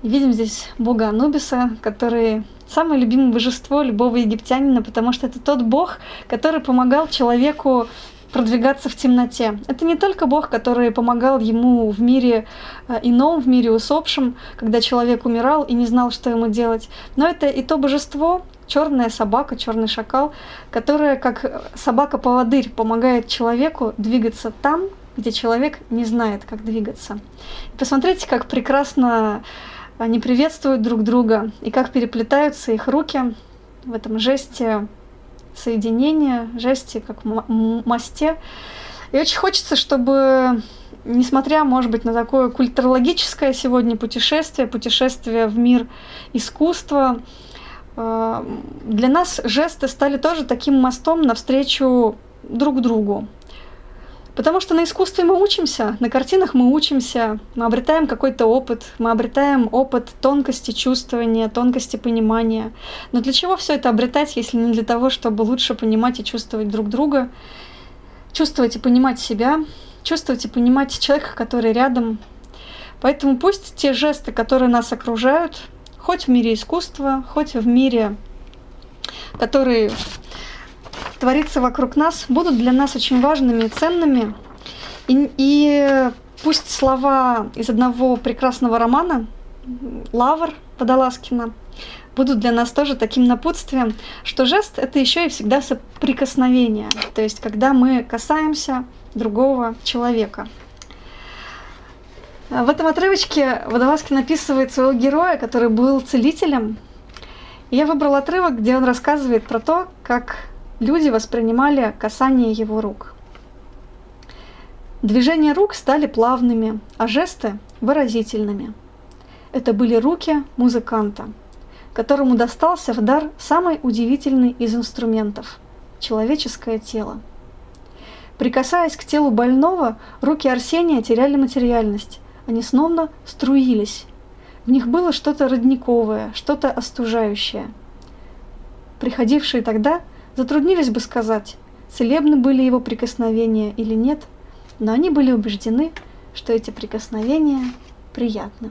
Видим здесь бога Анубиса, который самое любимое божество любого египтянина, потому что это тот бог, который помогал человеку продвигаться в темноте. Это не только бог, который помогал ему в мире ином, в мире усопшем, когда человек умирал и не знал, что ему делать, но это и то божество, черная собака, черный шакал, которая, как собака-поводырь, помогает человеку двигаться там, где человек не знает, как двигаться. И посмотрите, как прекрасно они приветствуют друг друга, и как переплетаются их руки в этом жесте соединения, жесте как мосте. И очень хочется, чтобы, несмотря, может быть, на такое культурологическое сегодня путешествие в мир искусства, для нас жесты стали тоже таким мостом навстречу друг другу. Потому что на искусстве мы учимся, на картинах мы учимся, мы обретаем какой-то опыт, мы обретаем опыт тонкости чувствования, тонкости понимания. Но для чего все это обретать, если не для того, чтобы лучше понимать и чувствовать друг друга, чувствовать и понимать себя, чувствовать и понимать человека, который рядом. Поэтому пусть те жесты, которые нас окружают, хоть в мире искусства, хоть в мире, который творится вокруг нас, будут для нас очень важными и ценными. И пусть слова из одного прекрасного романа «Лавр» Водолазкина будут для нас тоже таким напутствием, что жест — это еще и всегда соприкосновение, то есть когда мы касаемся другого человека. В этом отрывочке Водолазкин описывает своего героя, который был целителем. Я выбрала отрывок, где он рассказывает про то, как люди воспринимали касание его рук. Движения рук стали плавными, а жесты – выразительными. Это были руки музыканта, которому достался в дар самый удивительный из инструментов – человеческое тело. Прикасаясь к телу больного, руки Арсения теряли материальность, они словно струились. В них было что-то родниковое, что-то остужающее. Приходившие тогда затруднились бы сказать, Целебны были его прикосновения или нет, но они были убеждены, что эти прикосновения приятны.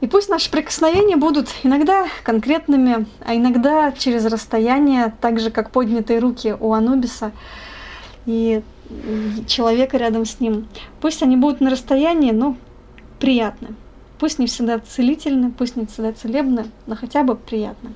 И пусть наши прикосновения будут иногда конкретными, а иногда через расстояние, так же, как поднятые руки у Анубиса и человека рядом с ним. Пусть они будут на расстоянии, но приятны. Пусть не всегда целительны, пусть не всегда целебны, но хотя бы приятны.